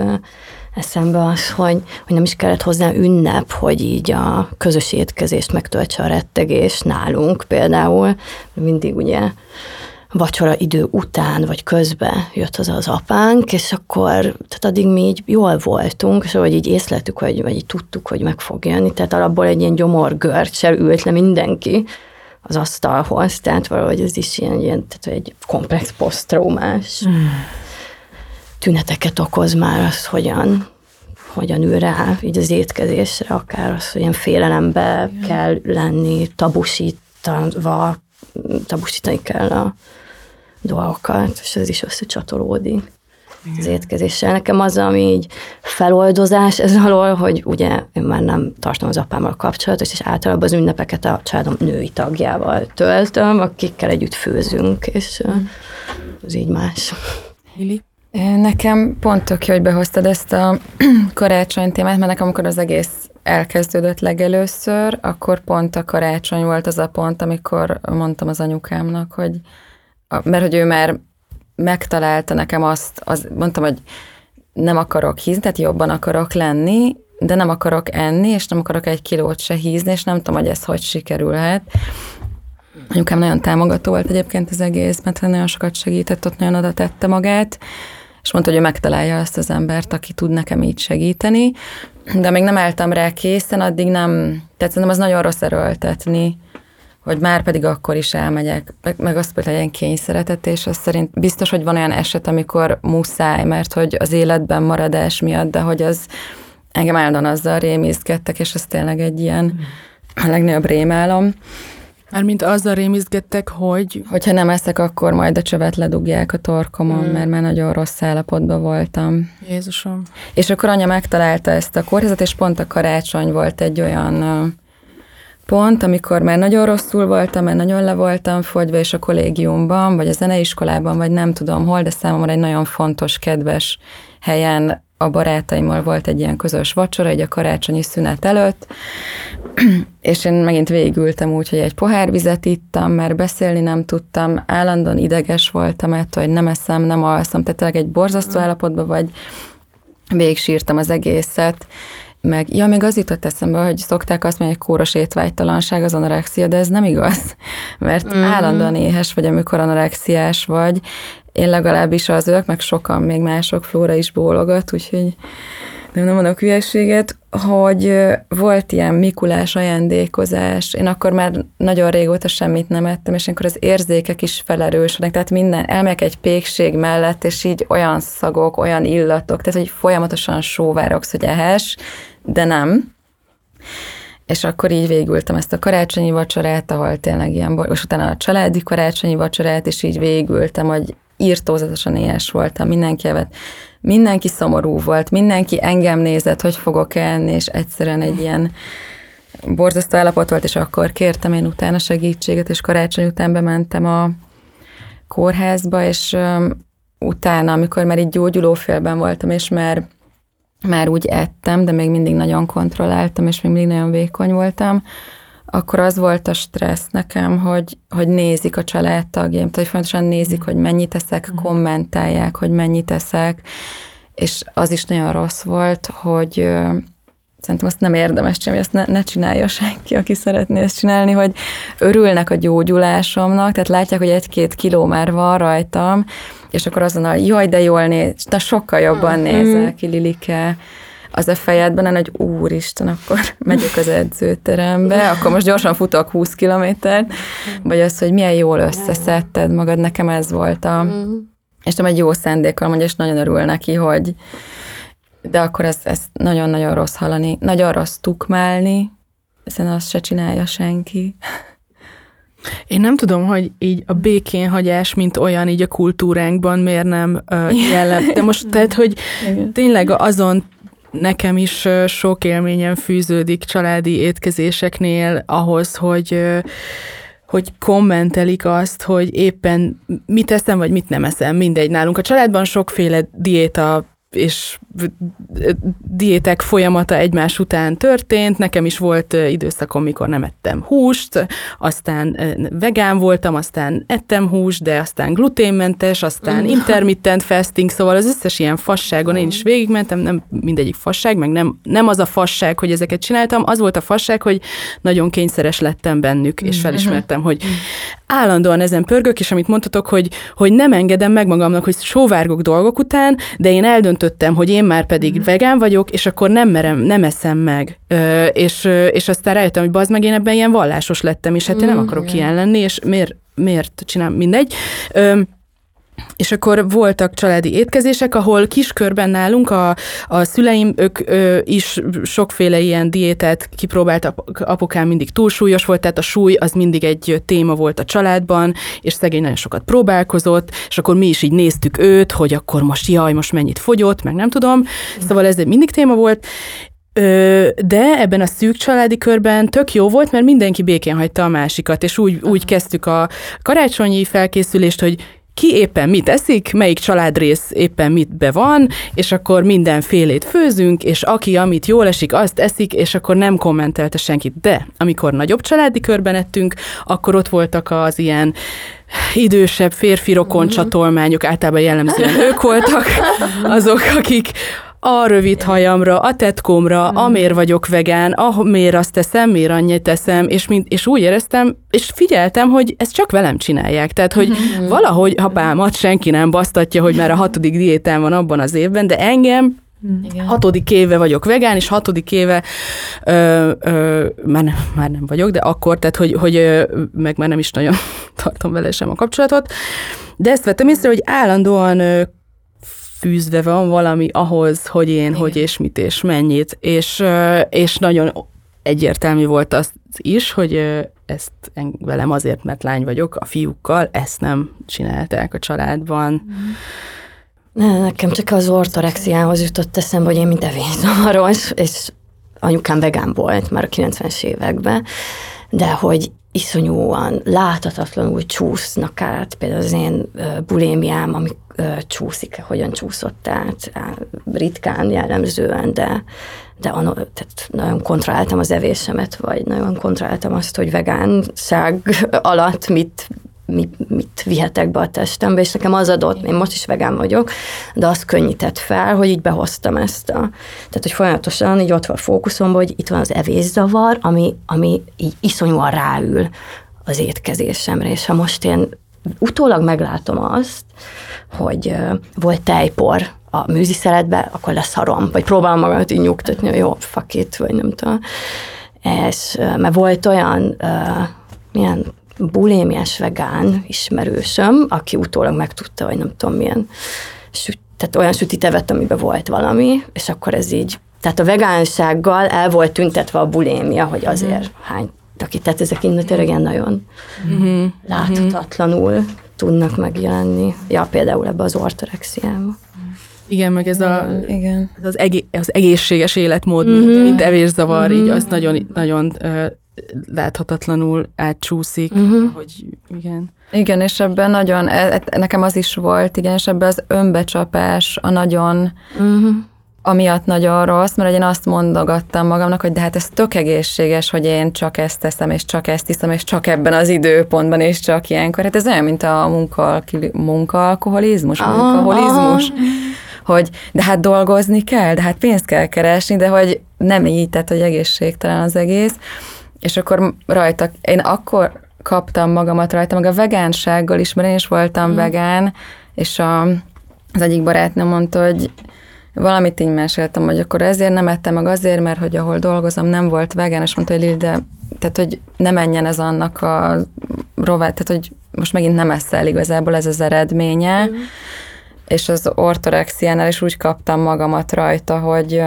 eszembe az, hogy, hogy nem is kellett hozzá ünnep, hogy így a közös étkezést megtöltse a rettegés nálunk például. Mindig ugye vacsora idő után vagy közbe jött az az apánk, és akkor tehát addig mi így jól voltunk, és ahogy így észleltük, vagy, vagy így tudtuk, hogy meg fog jönni, tehát alapból egy ilyen gyomorgörcsel ült le mindenki az asztalhoz, tehát valahogy ez is ilyen, ilyen tehát egy komplex poszttraumás hmm. tüneteket okoz már az, hogyan, hogyan ül rá, így az étkezésre, akár az, hogy ilyen félelembe hmm. kell lenni, tabusítva, tabusítani kell a dolgokat, és ez is összecsatolódik. Igen. Az étkezéssel. Nekem az, ami így feloldozás ez alól, hogy ugye én már nem tartom az apámmal a kapcsolatot, és általában az ünnepeket a családom női tagjával töltöm, akikkel együtt főzünk, és az így más. Lili? Nekem pont tök jó, hogy behoztad ezt a karácsony témát, mert nekem amikor az egész elkezdődött legelőször, akkor pont a karácsony volt az a pont, amikor mondtam az anyukámnak, hogy mert hogy ő már megtalálta nekem azt, az, mondtam, hogy nem akarok hízni, tehát jobban akarok lenni, de nem akarok enni, és nem akarok egy kilót se hízni, és nem tudom, hogy ez hogy sikerülhet. Anyukám nagyon támogató volt egyébként az egész, mert nagyon sokat segített, ott nagyon oda tette magát, és mondta, hogy ő megtalálja azt az embert, aki tud nekem így segíteni, de még nem álltam rá készen, addig nem, tehát szerintem az nagyon rossz erőltetni, hogy már pedig akkor is elmegyek, meg, meg azt például ilyen kényszeretetés, az szerint biztos, hogy van olyan eset, amikor muszáj, mert hogy az életben maradás miatt, de hogy az engem állandóan azzal rémizgettek, és ez tényleg egy ilyen a legnagyobb rémálom. Mármint azzal rémizgettek, hogy... Hogyha nem eszek, akkor majd a csövet ledugják a torkomon, mm. mert már nagyon rossz állapotban voltam. Jézusom. És akkor anya megtalálta ezt a kórházat, és pont a karácsony volt egy olyan... pont, amikor már nagyon rosszul voltam, már nagyon le voltam fogyva, és a kollégiumban, vagy a zeneiskolában, vagy nem tudom hol, de számomra egy nagyon fontos, kedves helyen a barátaimmal volt egy ilyen közös vacsora, egy a karácsonyi szünet előtt, és én megint végigültem úgy, hogy egy pohár vizet ittam, mert beszélni nem tudtam, állandóan ideges voltam ettől, hogy nem eszem, nem alszom, tehát tényleg egy borzasztó állapotban vagy, végigsírtam az egészet, meg, ja, még az jutott eszembe, hogy szokták azt mondani, hogy kóros étvágytalanság, az anorexia, de ez nem igaz, mert mm. állandóan éhes vagy, amikor anorexiás vagy. Én legalábbis az ők, meg sokan, még mások, Flóra is bólogat, úgyhogy nem, nem mondok hülyeséget, hogy volt ilyen Mikulás ajándékozás. Én akkor már nagyon régóta semmit nem ettem, és akkor az érzékek is felerősödnek, tehát minden, elmegyek egy pékség mellett, és így olyan szagok, olyan illatok, tehát hogy folyamatosan sóvárogsz, hogy ehes, de nem. És akkor így végültem ezt a karácsonyi vacsorát, ahol tényleg ilyen, és utána a családi karácsonyi vacsorát, és így végültem, hogy írtózatosan éhes voltam, mindenki evett, mindenki szomorú volt, mindenki engem nézett, hogy fogok elni, és egyszerűen egy ilyen borzasztó állapot volt, és akkor kértem én utána segítséget, és karácsony után bementem a kórházba, és utána, amikor már így gyógyulófélben voltam, és már, már úgy ettem, de még mindig nagyon kontrolláltam, és még mindig nagyon vékony voltam, akkor az volt a stressz nekem, hogy, hogy nézik a családtagjaim, tehát fontosan nézik, hogy mennyit eszek, kommentálják, hogy mennyit eszek, és az is nagyon rossz volt, hogy ö, szerintem azt nem érdemes csinálni, azt ne, ne csinálja senki, aki szeretné ezt csinálni, hogy örülnek a gyógyulásomnak, tehát látják, hogy egy-két kiló már van rajtam, és akkor azonnal, jaj, de jól néz, de sokkal jobban nézel ki, Lilike, az a fejedben, hogy úristen, akkor megyek az edzőterembe, akkor most gyorsan futok húsz kilométert, vagy az, hogy milyen jól összeszedted magad, nekem ez volt a... Mm. És nem egy jó szándékkal mondja, és nagyon örül neki, hogy... De akkor ez, ez nagyon-nagyon rossz hallani, nagyon rossz tukmálni, hiszen azt se csinálja senki. Én nem tudom, hogy így a békénhagyás, mint olyan így a kultúránkban miért nem uh, jellemző. De most tehát, hogy tényleg azon nekem is sok élményem fűződik családi étkezéseknél ahhoz, hogy, hogy kommentelik azt, hogy éppen mit eszem, vagy mit nem eszem, mindegy. Nálunk a családban sokféle diéta és diétek folyamata egymás után történt. Nekem is volt időszakom, mikor nem ettem húst, aztán vegán voltam, aztán ettem húst, de aztán gluténmentes, aztán intermittent fasting, szóval az összes ilyen fasságon én is végigmentem, nem mindegyik fasság, meg nem, nem az a fasság, hogy ezeket csináltam, az volt a fasság, hogy nagyon kényszeres lettem bennük, és felismertem, hogy állandóan ezen pörgök, és amit mondtatok, hogy, hogy nem engedem meg magamnak, hogy sóvárgok dolgok után, de én eldöntöttem, hogy én már pedig vegán vagyok, és akkor nem merem, nem eszem meg. Ö, és, és aztán rájöttem, hogy bazd meg, én ebben ilyen vallásos lettem, és hát én nem akarok ilyen lenni, és miért, miért csinálom, mindegy. Ö, És akkor voltak családi étkezések, ahol kiskörben nálunk a, a szüleim, ők ö, is sokféle ilyen diétát kipróbáltak, apukám mindig túlsúlyos volt, tehát a súly az mindig egy téma volt a családban, és szegény nagyon sokat próbálkozott, és akkor mi is így néztük őt, hogy akkor most jaj, most mennyit fogyott, meg nem tudom, szóval ez mindig téma volt. De ebben a szűk családi körben tök jó volt, mert mindenki békén hagyta a másikat, és úgy, úgy kezdtük a karácsonyi felkészülést, hogy ki éppen mit eszik, melyik családrész éppen mit be van, és akkor mindenfélét főzünk, és aki, amit jól esik, azt eszik, és akkor nem kommentelte senkit. De amikor nagyobb családi körben ettünk, akkor ott voltak az ilyen idősebb férfi rokon csatolmányok, általában jellemzően ők voltak azok, akik a rövid hajamra, a tetkómra, amér vagyok vegán, amér azt teszem, mér annyit teszem, és, mind, és úgy éreztem, és figyeltem, hogy ezt csak velem csinálják. Tehát, hogy valahogy apámat senki nem basztatja, hogy már a hatodik diétán van abban az évben, de engem igen. hatodik éve vagyok vegán, és hatodik éve ö, ö, már, nem, már nem vagyok, de akkor, tehát, hogy, hogy ö, meg már nem is nagyon tartom vele sem a kapcsolatot. De ezt vettem észre, hogy állandóan ö, fűzve van valami ahhoz, hogy én, igen. hogy és mit és mennyit, és, és nagyon egyértelmű volt az is, hogy ezt velem azért, mert lány vagyok, a fiúkkal ezt nem csinálták a családban. Ne, nekem csak az ortorexiához jutott eszembe, hogy én mint evészomaros, és anyukám vegán volt már a kilencvenes években, de hogy iszonyúan, láthatatlanul csúsznak át, például az én bulémiám, ami csúszik, hogyan csúszott át, ritkán jellemzően, de, de anno, tehát nagyon kontrolláltam az evésemet, vagy nagyon kontrolláltam azt, hogy vegánság alatt mit, mit, mit vihetek be a testembe, és nekem az adott, én most is vegán vagyok, de azt könnyített fel, hogy így behoztam ezt a, tehát hogy folyamatosan így ott van a fókuszomban, hogy itt van az evészavar, ami, ami így iszonyúan ráül az étkezésemre, és ha most én utólag meglátom azt, hogy uh, volt tejpor a műziszeletben, akkor leszarom, vagy próbálom magamat így nyugtatni, hogy jó, fuck it, vagy nem tudom. És uh, mert volt olyan uh, milyen bulémiás vegán ismerősöm, aki utólag megtudta, hogy nem tudom milyen, süt, tehát olyan sütit evett, amiben volt valami, és akkor ez így, tehát a vegánsággal el volt tüntetve a bulémia, hogy azért mm. hány aki, tehát ezek innentől nagyon mm-hmm. láthatatlanul tudnak megjelenni. Ja, például ebbe az ortorexiába. Igen, meg ez a, igen. Ez az, egé- az egészséges életmód, mm-hmm. mint evészavar, mm-hmm. így az nagyon, nagyon uh, láthatatlanul átcsúszik, mm-hmm. hogy igen. Igen, és ebben nagyon, e, nekem az is volt, igen, és ebben az önbecsapás, a nagyon... Mm-hmm. amiatt nagyon rossz, mert én azt mondogattam magamnak, hogy de hát ez tök egészséges, hogy én csak ezt teszem, és csak ezt iszom, és csak ebben az időpontban, és csak ilyenkor. Hát ez olyan, mint a munka-alkoholizmus, munkaholizmus, munkaholizmus, hogy de hát dolgozni kell, de hát pénzt kell keresni, de hogy nem így, tehát hogy egészségtelen az egész. És akkor rajta, én akkor kaptam magamat rajta, meg a vegánsággal is, mert én is voltam mm. vegán, és a, az egyik barátnő mondta, hogy valamit így meséltem, hogy akkor ezért nem ettem meg azért, mert hogy ahol dolgozom nem volt vegán, és mondta, hogy Lili, de tehát, hogy ne menjen ez annak a rovát, tehát, hogy most megint nem eszel igazából, ez az eredménye, mm. és az ortorexiánál is úgy kaptam magamat rajta, hogy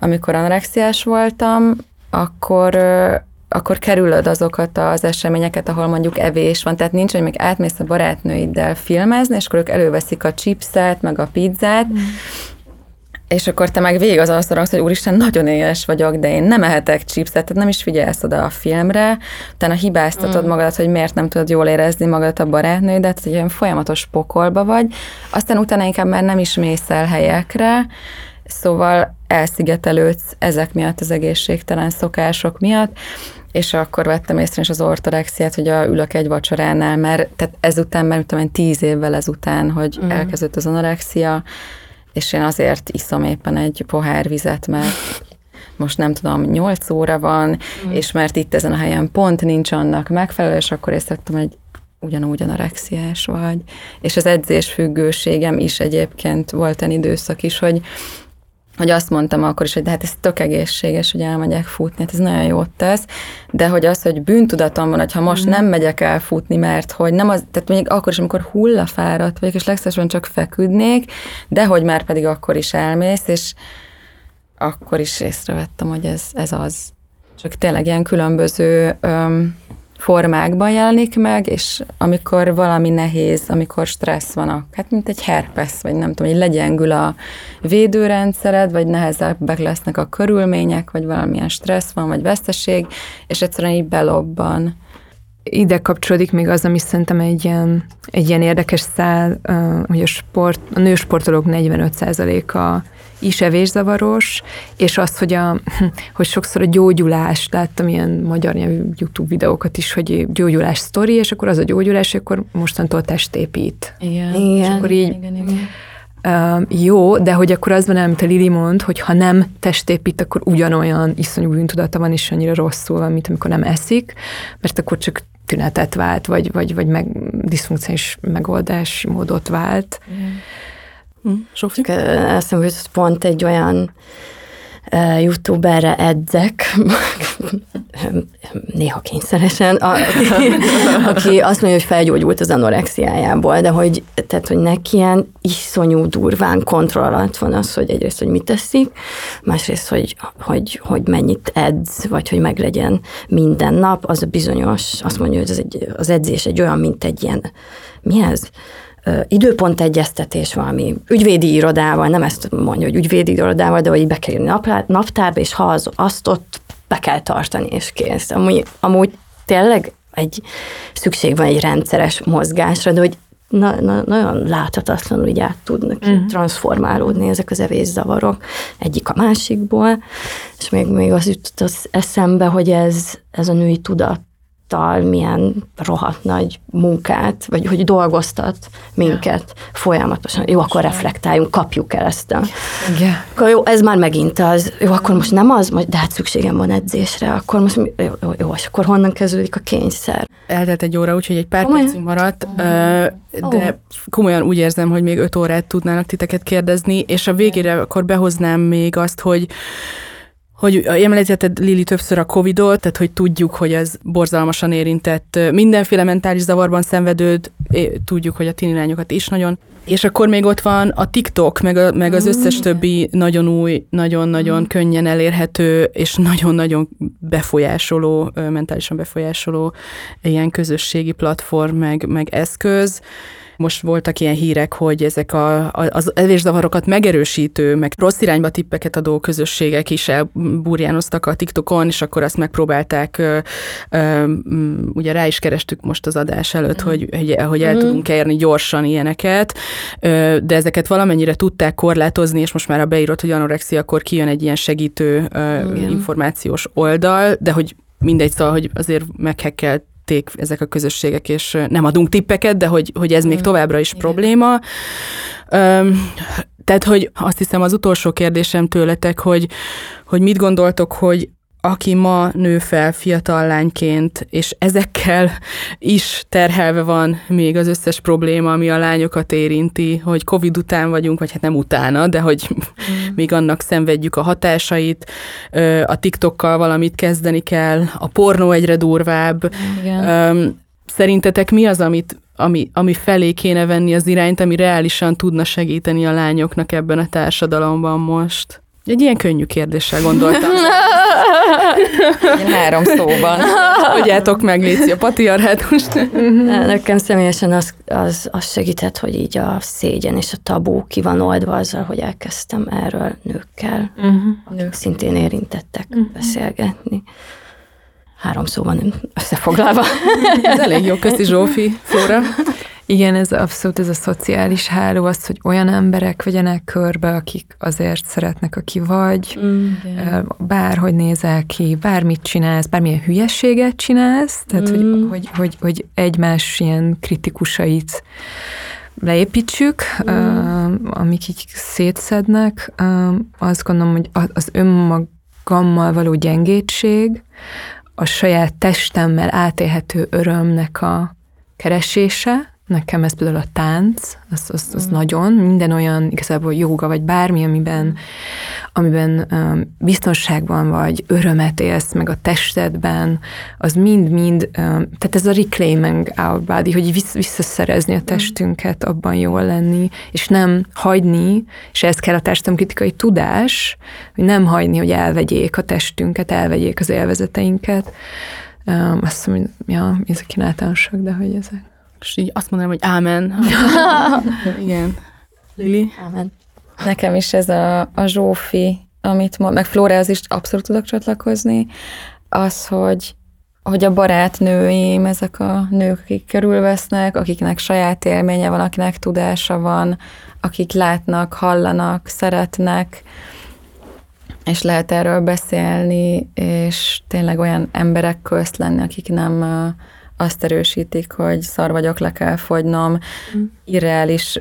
amikor anorexiás voltam, akkor, akkor kerülöd azokat az eseményeket, ahol mondjuk evés van, tehát nincs, hogy még átmész a barátnőiddel filmezni, és akkor ők előveszik a chipset, meg a pizzát, mm. és akkor te meg végig azon szorongsz, hogy úristen, nagyon éhes vagyok, de én nem ehetek chipset, tehát nem is figyelsz oda a filmre, utána hibáztatod mm. magadat, hogy miért nem tudod jól érezni magadat a barátnődet, hogy olyan folyamatos pokolba vagy, aztán utána inkább már nem is mész el helyekre, szóval elszigetelődsz ezek miatt, az egészségtelen szokások miatt, és akkor vettem észre is az ortorexiát, hogy a ülök egy vacsoránál, mert tehát ezután, mert tudom én, tíz évvel ezután, hogy mm. elkezdődött az anorexia, és én azért iszom éppen egy pohár vizet, mert most nem tudom, nyolc óra van, mm. és mert itt ezen a helyen pont nincs annak megfelelő, és akkor észrevettem, hogy ugyanúgy anorexiás vagy, és az edzésfüggőségem is egyébként volt egy időszak is, hogy, hogy azt mondtam akkor is, hogy de hát ez tök egészséges, hogy elmegyek futni, hát ez nagyon jót tesz, de hogy az, hogy bűntudatom van, hogyha most mm. nem megyek el futni, mert hogy nem az, tehát még akkor is, amikor hullafáradt vagyok, és legszebben csak feküdnék, de hogy már pedig akkor is elmész, és akkor is észrevettem, hogy ez, ez az. Csak tényleg ilyen különböző öm, formákban jelenik meg, és amikor valami nehéz, amikor stressz van, hát mint egy herpesz, vagy nem tudom, hogy legyengül a védőrendszered, vagy nehezebbek lesznek a körülmények, vagy valamilyen stressz van, vagy veszteség, és egyszerűen így belobban. Ide kapcsolódik még az, ami szerintem egy ilyen, egy ilyen érdekes szál, hogy a, sport, a nősportolók negyvenöt százaléka is evészavaros, és az, hogy, a, hogy sokszor a gyógyulás, láttam ilyen magyar nyelvű YouTube videókat is, hogy gyógyulás sztori, és akkor az a gyógyulás, akkor mostantól testépít. Igen. És akkor így igen, igen. Uh, jó, de hogy akkor az van, amit a Lili mond, hogy ha nem testépít, akkor ugyanolyan iszonyú bűntudata van, és annyira rosszul van, mint amikor nem eszik, mert akkor csak tünetet vált, vagy, vagy, vagy meg, diszfunkciós megoldás módot vált. Igen. Csak azt hiszem, hogy pont egy olyan uh, youtuberre edzek, néha kényszeresen, a, aki, aki azt mondja, hogy felgyógyult az anorexiájából, de hogy, tehát, hogy neki ilyen iszonyú durván kontroll alatt van az, hogy egyrészt, hogy mit teszik, másrészt, hogy, hogy, hogy mennyit edz, vagy hogy meglegyen minden nap, az a bizonyos, azt mondja, hogy az, egy, az edzés egy olyan, mint egy ilyen, mi ez? Időpontegyeztetés valami ügyvédi irodával, nem ezt mondja, hogy ügyvédi irodával, de hogy be kell írni naptárba, és ha az, azt ott be kell tartani, és kész. Amúgy, amúgy tényleg egy, szükség van egy rendszeres mozgásra, de hogy na, na, nagyon láthatatlanul így át tudnak uh-huh. transformálódni ezek az evészavarok egyik a másikból, és még, még az jutott az eszembe, hogy ez, ez a női tudat milyen rohadt nagy munkát, vagy hogy dolgoztat minket ja. folyamatosan. Jó, akkor reflektáljunk, kapjuk el ezt a... Igen. Akkor jó, ez már megint az. Jó, akkor most nem az, de hát szükségem van edzésre, akkor most jó, jó, jó és akkor honnan kezdődik a kényszer? Eltelt egy óra, úgyhogy egy pár komolyan? percünk maradt, oh. de komolyan úgy érzem, hogy még öt órát tudnának titeket kérdezni, és a végére akkor behoznám még azt, hogy hogy említetted, Lili, többször a Covidot, tehát hogy tudjuk, hogy ez borzalmasan érintett mindenféle mentális zavarban szenvedőd, tudjuk, hogy a tinilányokat is nagyon. És akkor még ott van a TikTok, meg, a, meg az összes többi nagyon új, nagyon-nagyon könnyen elérhető, és nagyon-nagyon befolyásoló, mentálisan befolyásoló ilyen közösségi platform, meg, meg eszköz. Most voltak ilyen hírek, hogy ezek a, az evészavarokat megerősítő, meg rossz irányba tippeket adó közösségek is elburjánoztak a TikTokon, és akkor azt megpróbálták, ö, ö, ugye rá is kerestük most az adás előtt, hogy, hogy el tudunk érni gyorsan ilyeneket, ö, de ezeket valamennyire tudták korlátozni, és most már a beírott, hogy anorexia, akkor kijön egy ilyen segítő ö, információs oldal, de hogy mindegy, szóval, hogy azért meghekkelt ezek a közösségek, és nem adunk tippeket, de hogy, hogy ez még továbbra is igen. probléma. Öm, tehát, hogy azt hiszem az utolsó kérdésem tőletek, hogy, hogy mit gondoltok, hogy aki ma nő fel fiatal lányként, és ezekkel is terhelve van még az összes probléma, ami a lányokat érinti, hogy Covid után vagyunk, vagy hát nem utána, de hogy mm. még annak szenvedjük a hatásait, a TikTokkal valamit kezdeni kell, a pornó egyre durvább. Igen. Szerintetek mi az, amit, ami, ami felé kéne venni az irányt, ami reálisan tudna segíteni a lányoknak ebben a társadalomban most? Egy ilyen könnyű kérdéssel gondoltam. Három szóban. Hogyjátok meg, Léci, a patriarchátust. Nekem személyesen az, az, az segített, hogy így a szégyen és a tabú ki van oldva azzal, hogy elkezdtem erről nőkkel, uh-huh. akik szintén érintettek uh-huh. beszélgetni. Három szóban összefoglalva. Ez elég jó, köszi Zsófi, Flóra. Igen, ez abszolút ez a szociális háló, az, hogy olyan emberek vegyenek körbe, akik azért szeretnek, aki vagy, mm, bárhogy nézel ki, bármit csinálsz, bármilyen hülyeséget csinálsz, tehát mm. hogy, hogy, hogy, hogy egymás ilyen kritikusait leépítsük, mm. amik így szétszednek. Azt gondolom, hogy az önmagammal való gyengétség, a saját testemmel átélhető örömnek a keresése. Nekem ez például a tánc, az, az, az mm. nagyon, minden olyan, igazából jóga, vagy bármi, amiben, amiben um, biztonságban vagy, örömet élsz, meg a testedben, az mind-mind, um, tehát ez a reclaiming our body, hogy vissz, visszaszerezni a testünket, abban jól lenni, és nem hagyni, és ez kell a társadalomkritikai tudás, hogy nem hagyni, hogy elvegyék a testünket, elvegyék az élvezeteinket. Um, azt hiszem, hogy ja, ezek én általánosak, de hogy ezek. És így azt mondanám, hogy ámen. Igen. Lili? Ámen. Nekem is ez a, a Zsófi, amit mond, meg Flórához is abszolút tudok csatlakozni, az, hogy, hogy a barátnőim, ezek a nők, akik körülvesznek, akiknek saját élménye van, akinek tudása van, akik látnak, hallanak, szeretnek, és lehet erről beszélni, és tényleg olyan emberek közt lenni, akik nem... azt erősítik, hogy szar vagyok, le kell fogynom, mm. irreális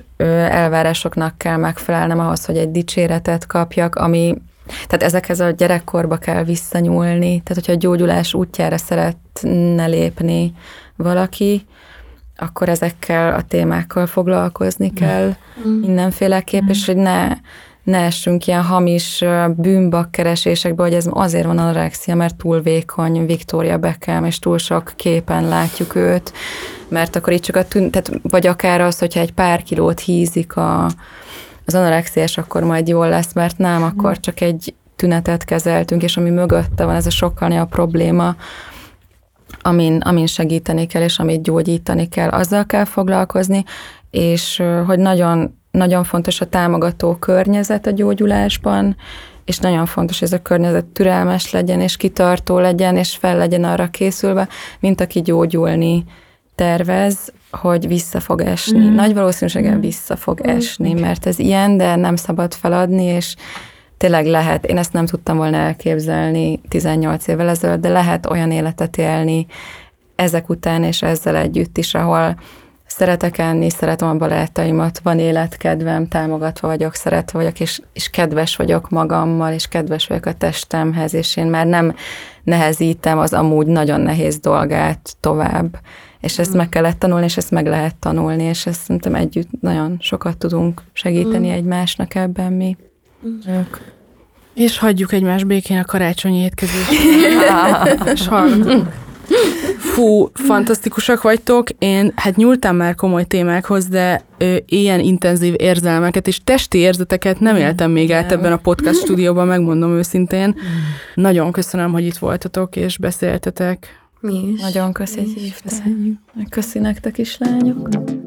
elvárásoknak kell megfelelnem ahhoz, hogy egy dicséretet kapjak, ami, tehát ezekhez a gyerekkorba kell visszanyúlni, tehát hogyha a gyógyulás útjára szeretne lépni valaki, akkor ezekkel a témákkal foglalkozni kell mm. mindenféleképp, mm. és hogy ne, ne essünk ilyen hamis bűnbakkeresésekbe, hogy ez azért van anorexia, mert túl vékony Victoria Beckham, és túl sok képen látjuk őt, mert akkor itt csak a tűn, tehát vagy akár az, hogyha egy pár kilót hízik a, az anorexiás, akkor majd jól lesz, mert nem, akkor csak egy tünetet kezeltünk, és ami mögötte van, ez a sokkal nagyobb probléma, amin, amin segíteni kell, és amit gyógyítani kell, azzal kell foglalkozni, és hogy nagyon Nagyon fontos a támogató környezet a gyógyulásban, és nagyon fontos, hogy ez a környezet türelmes legyen, és kitartó legyen, és fel legyen arra készülve, mint aki gyógyulni tervez, hogy vissza fog esni. Mm. Nagy valószínűséggel vissza fog mm. esni, mert ez ilyen, de nem szabad feladni, és tényleg lehet, én ezt nem tudtam volna elképzelni tizennyolc évvel ezelőtt, de lehet olyan életet élni ezek után, és ezzel együtt is, ahol szeretek enni, szeretem a barátaimat, van életkedvem, támogatva vagyok, szeretve vagyok, és, és kedves vagyok magammal, és kedves vagyok a testemhez, és én már nem nehezítem az amúgy nagyon nehéz dolgát tovább. És ezt mm. meg kellett tanulni, és ezt meg lehet tanulni, és ezt szerintem együtt nagyon sokat tudunk segíteni mm. egymásnak ebben mi. Mm. És hagyjuk egymás békén a karácsonyi étkezést. És hallgatunk. Fú, fantasztikusak vagytok, én hát nyúltam már komoly témákhoz, de ö, ilyen intenzív érzelmeket és testi érzeteket nem éltem még át ebben a podcast stúdióban, megmondom őszintén. Nagyon köszönöm, hogy itt voltatok és beszéltetek. Mi is. Nagyon köszi, hogy hívtál. Köszi nektek is, lányok.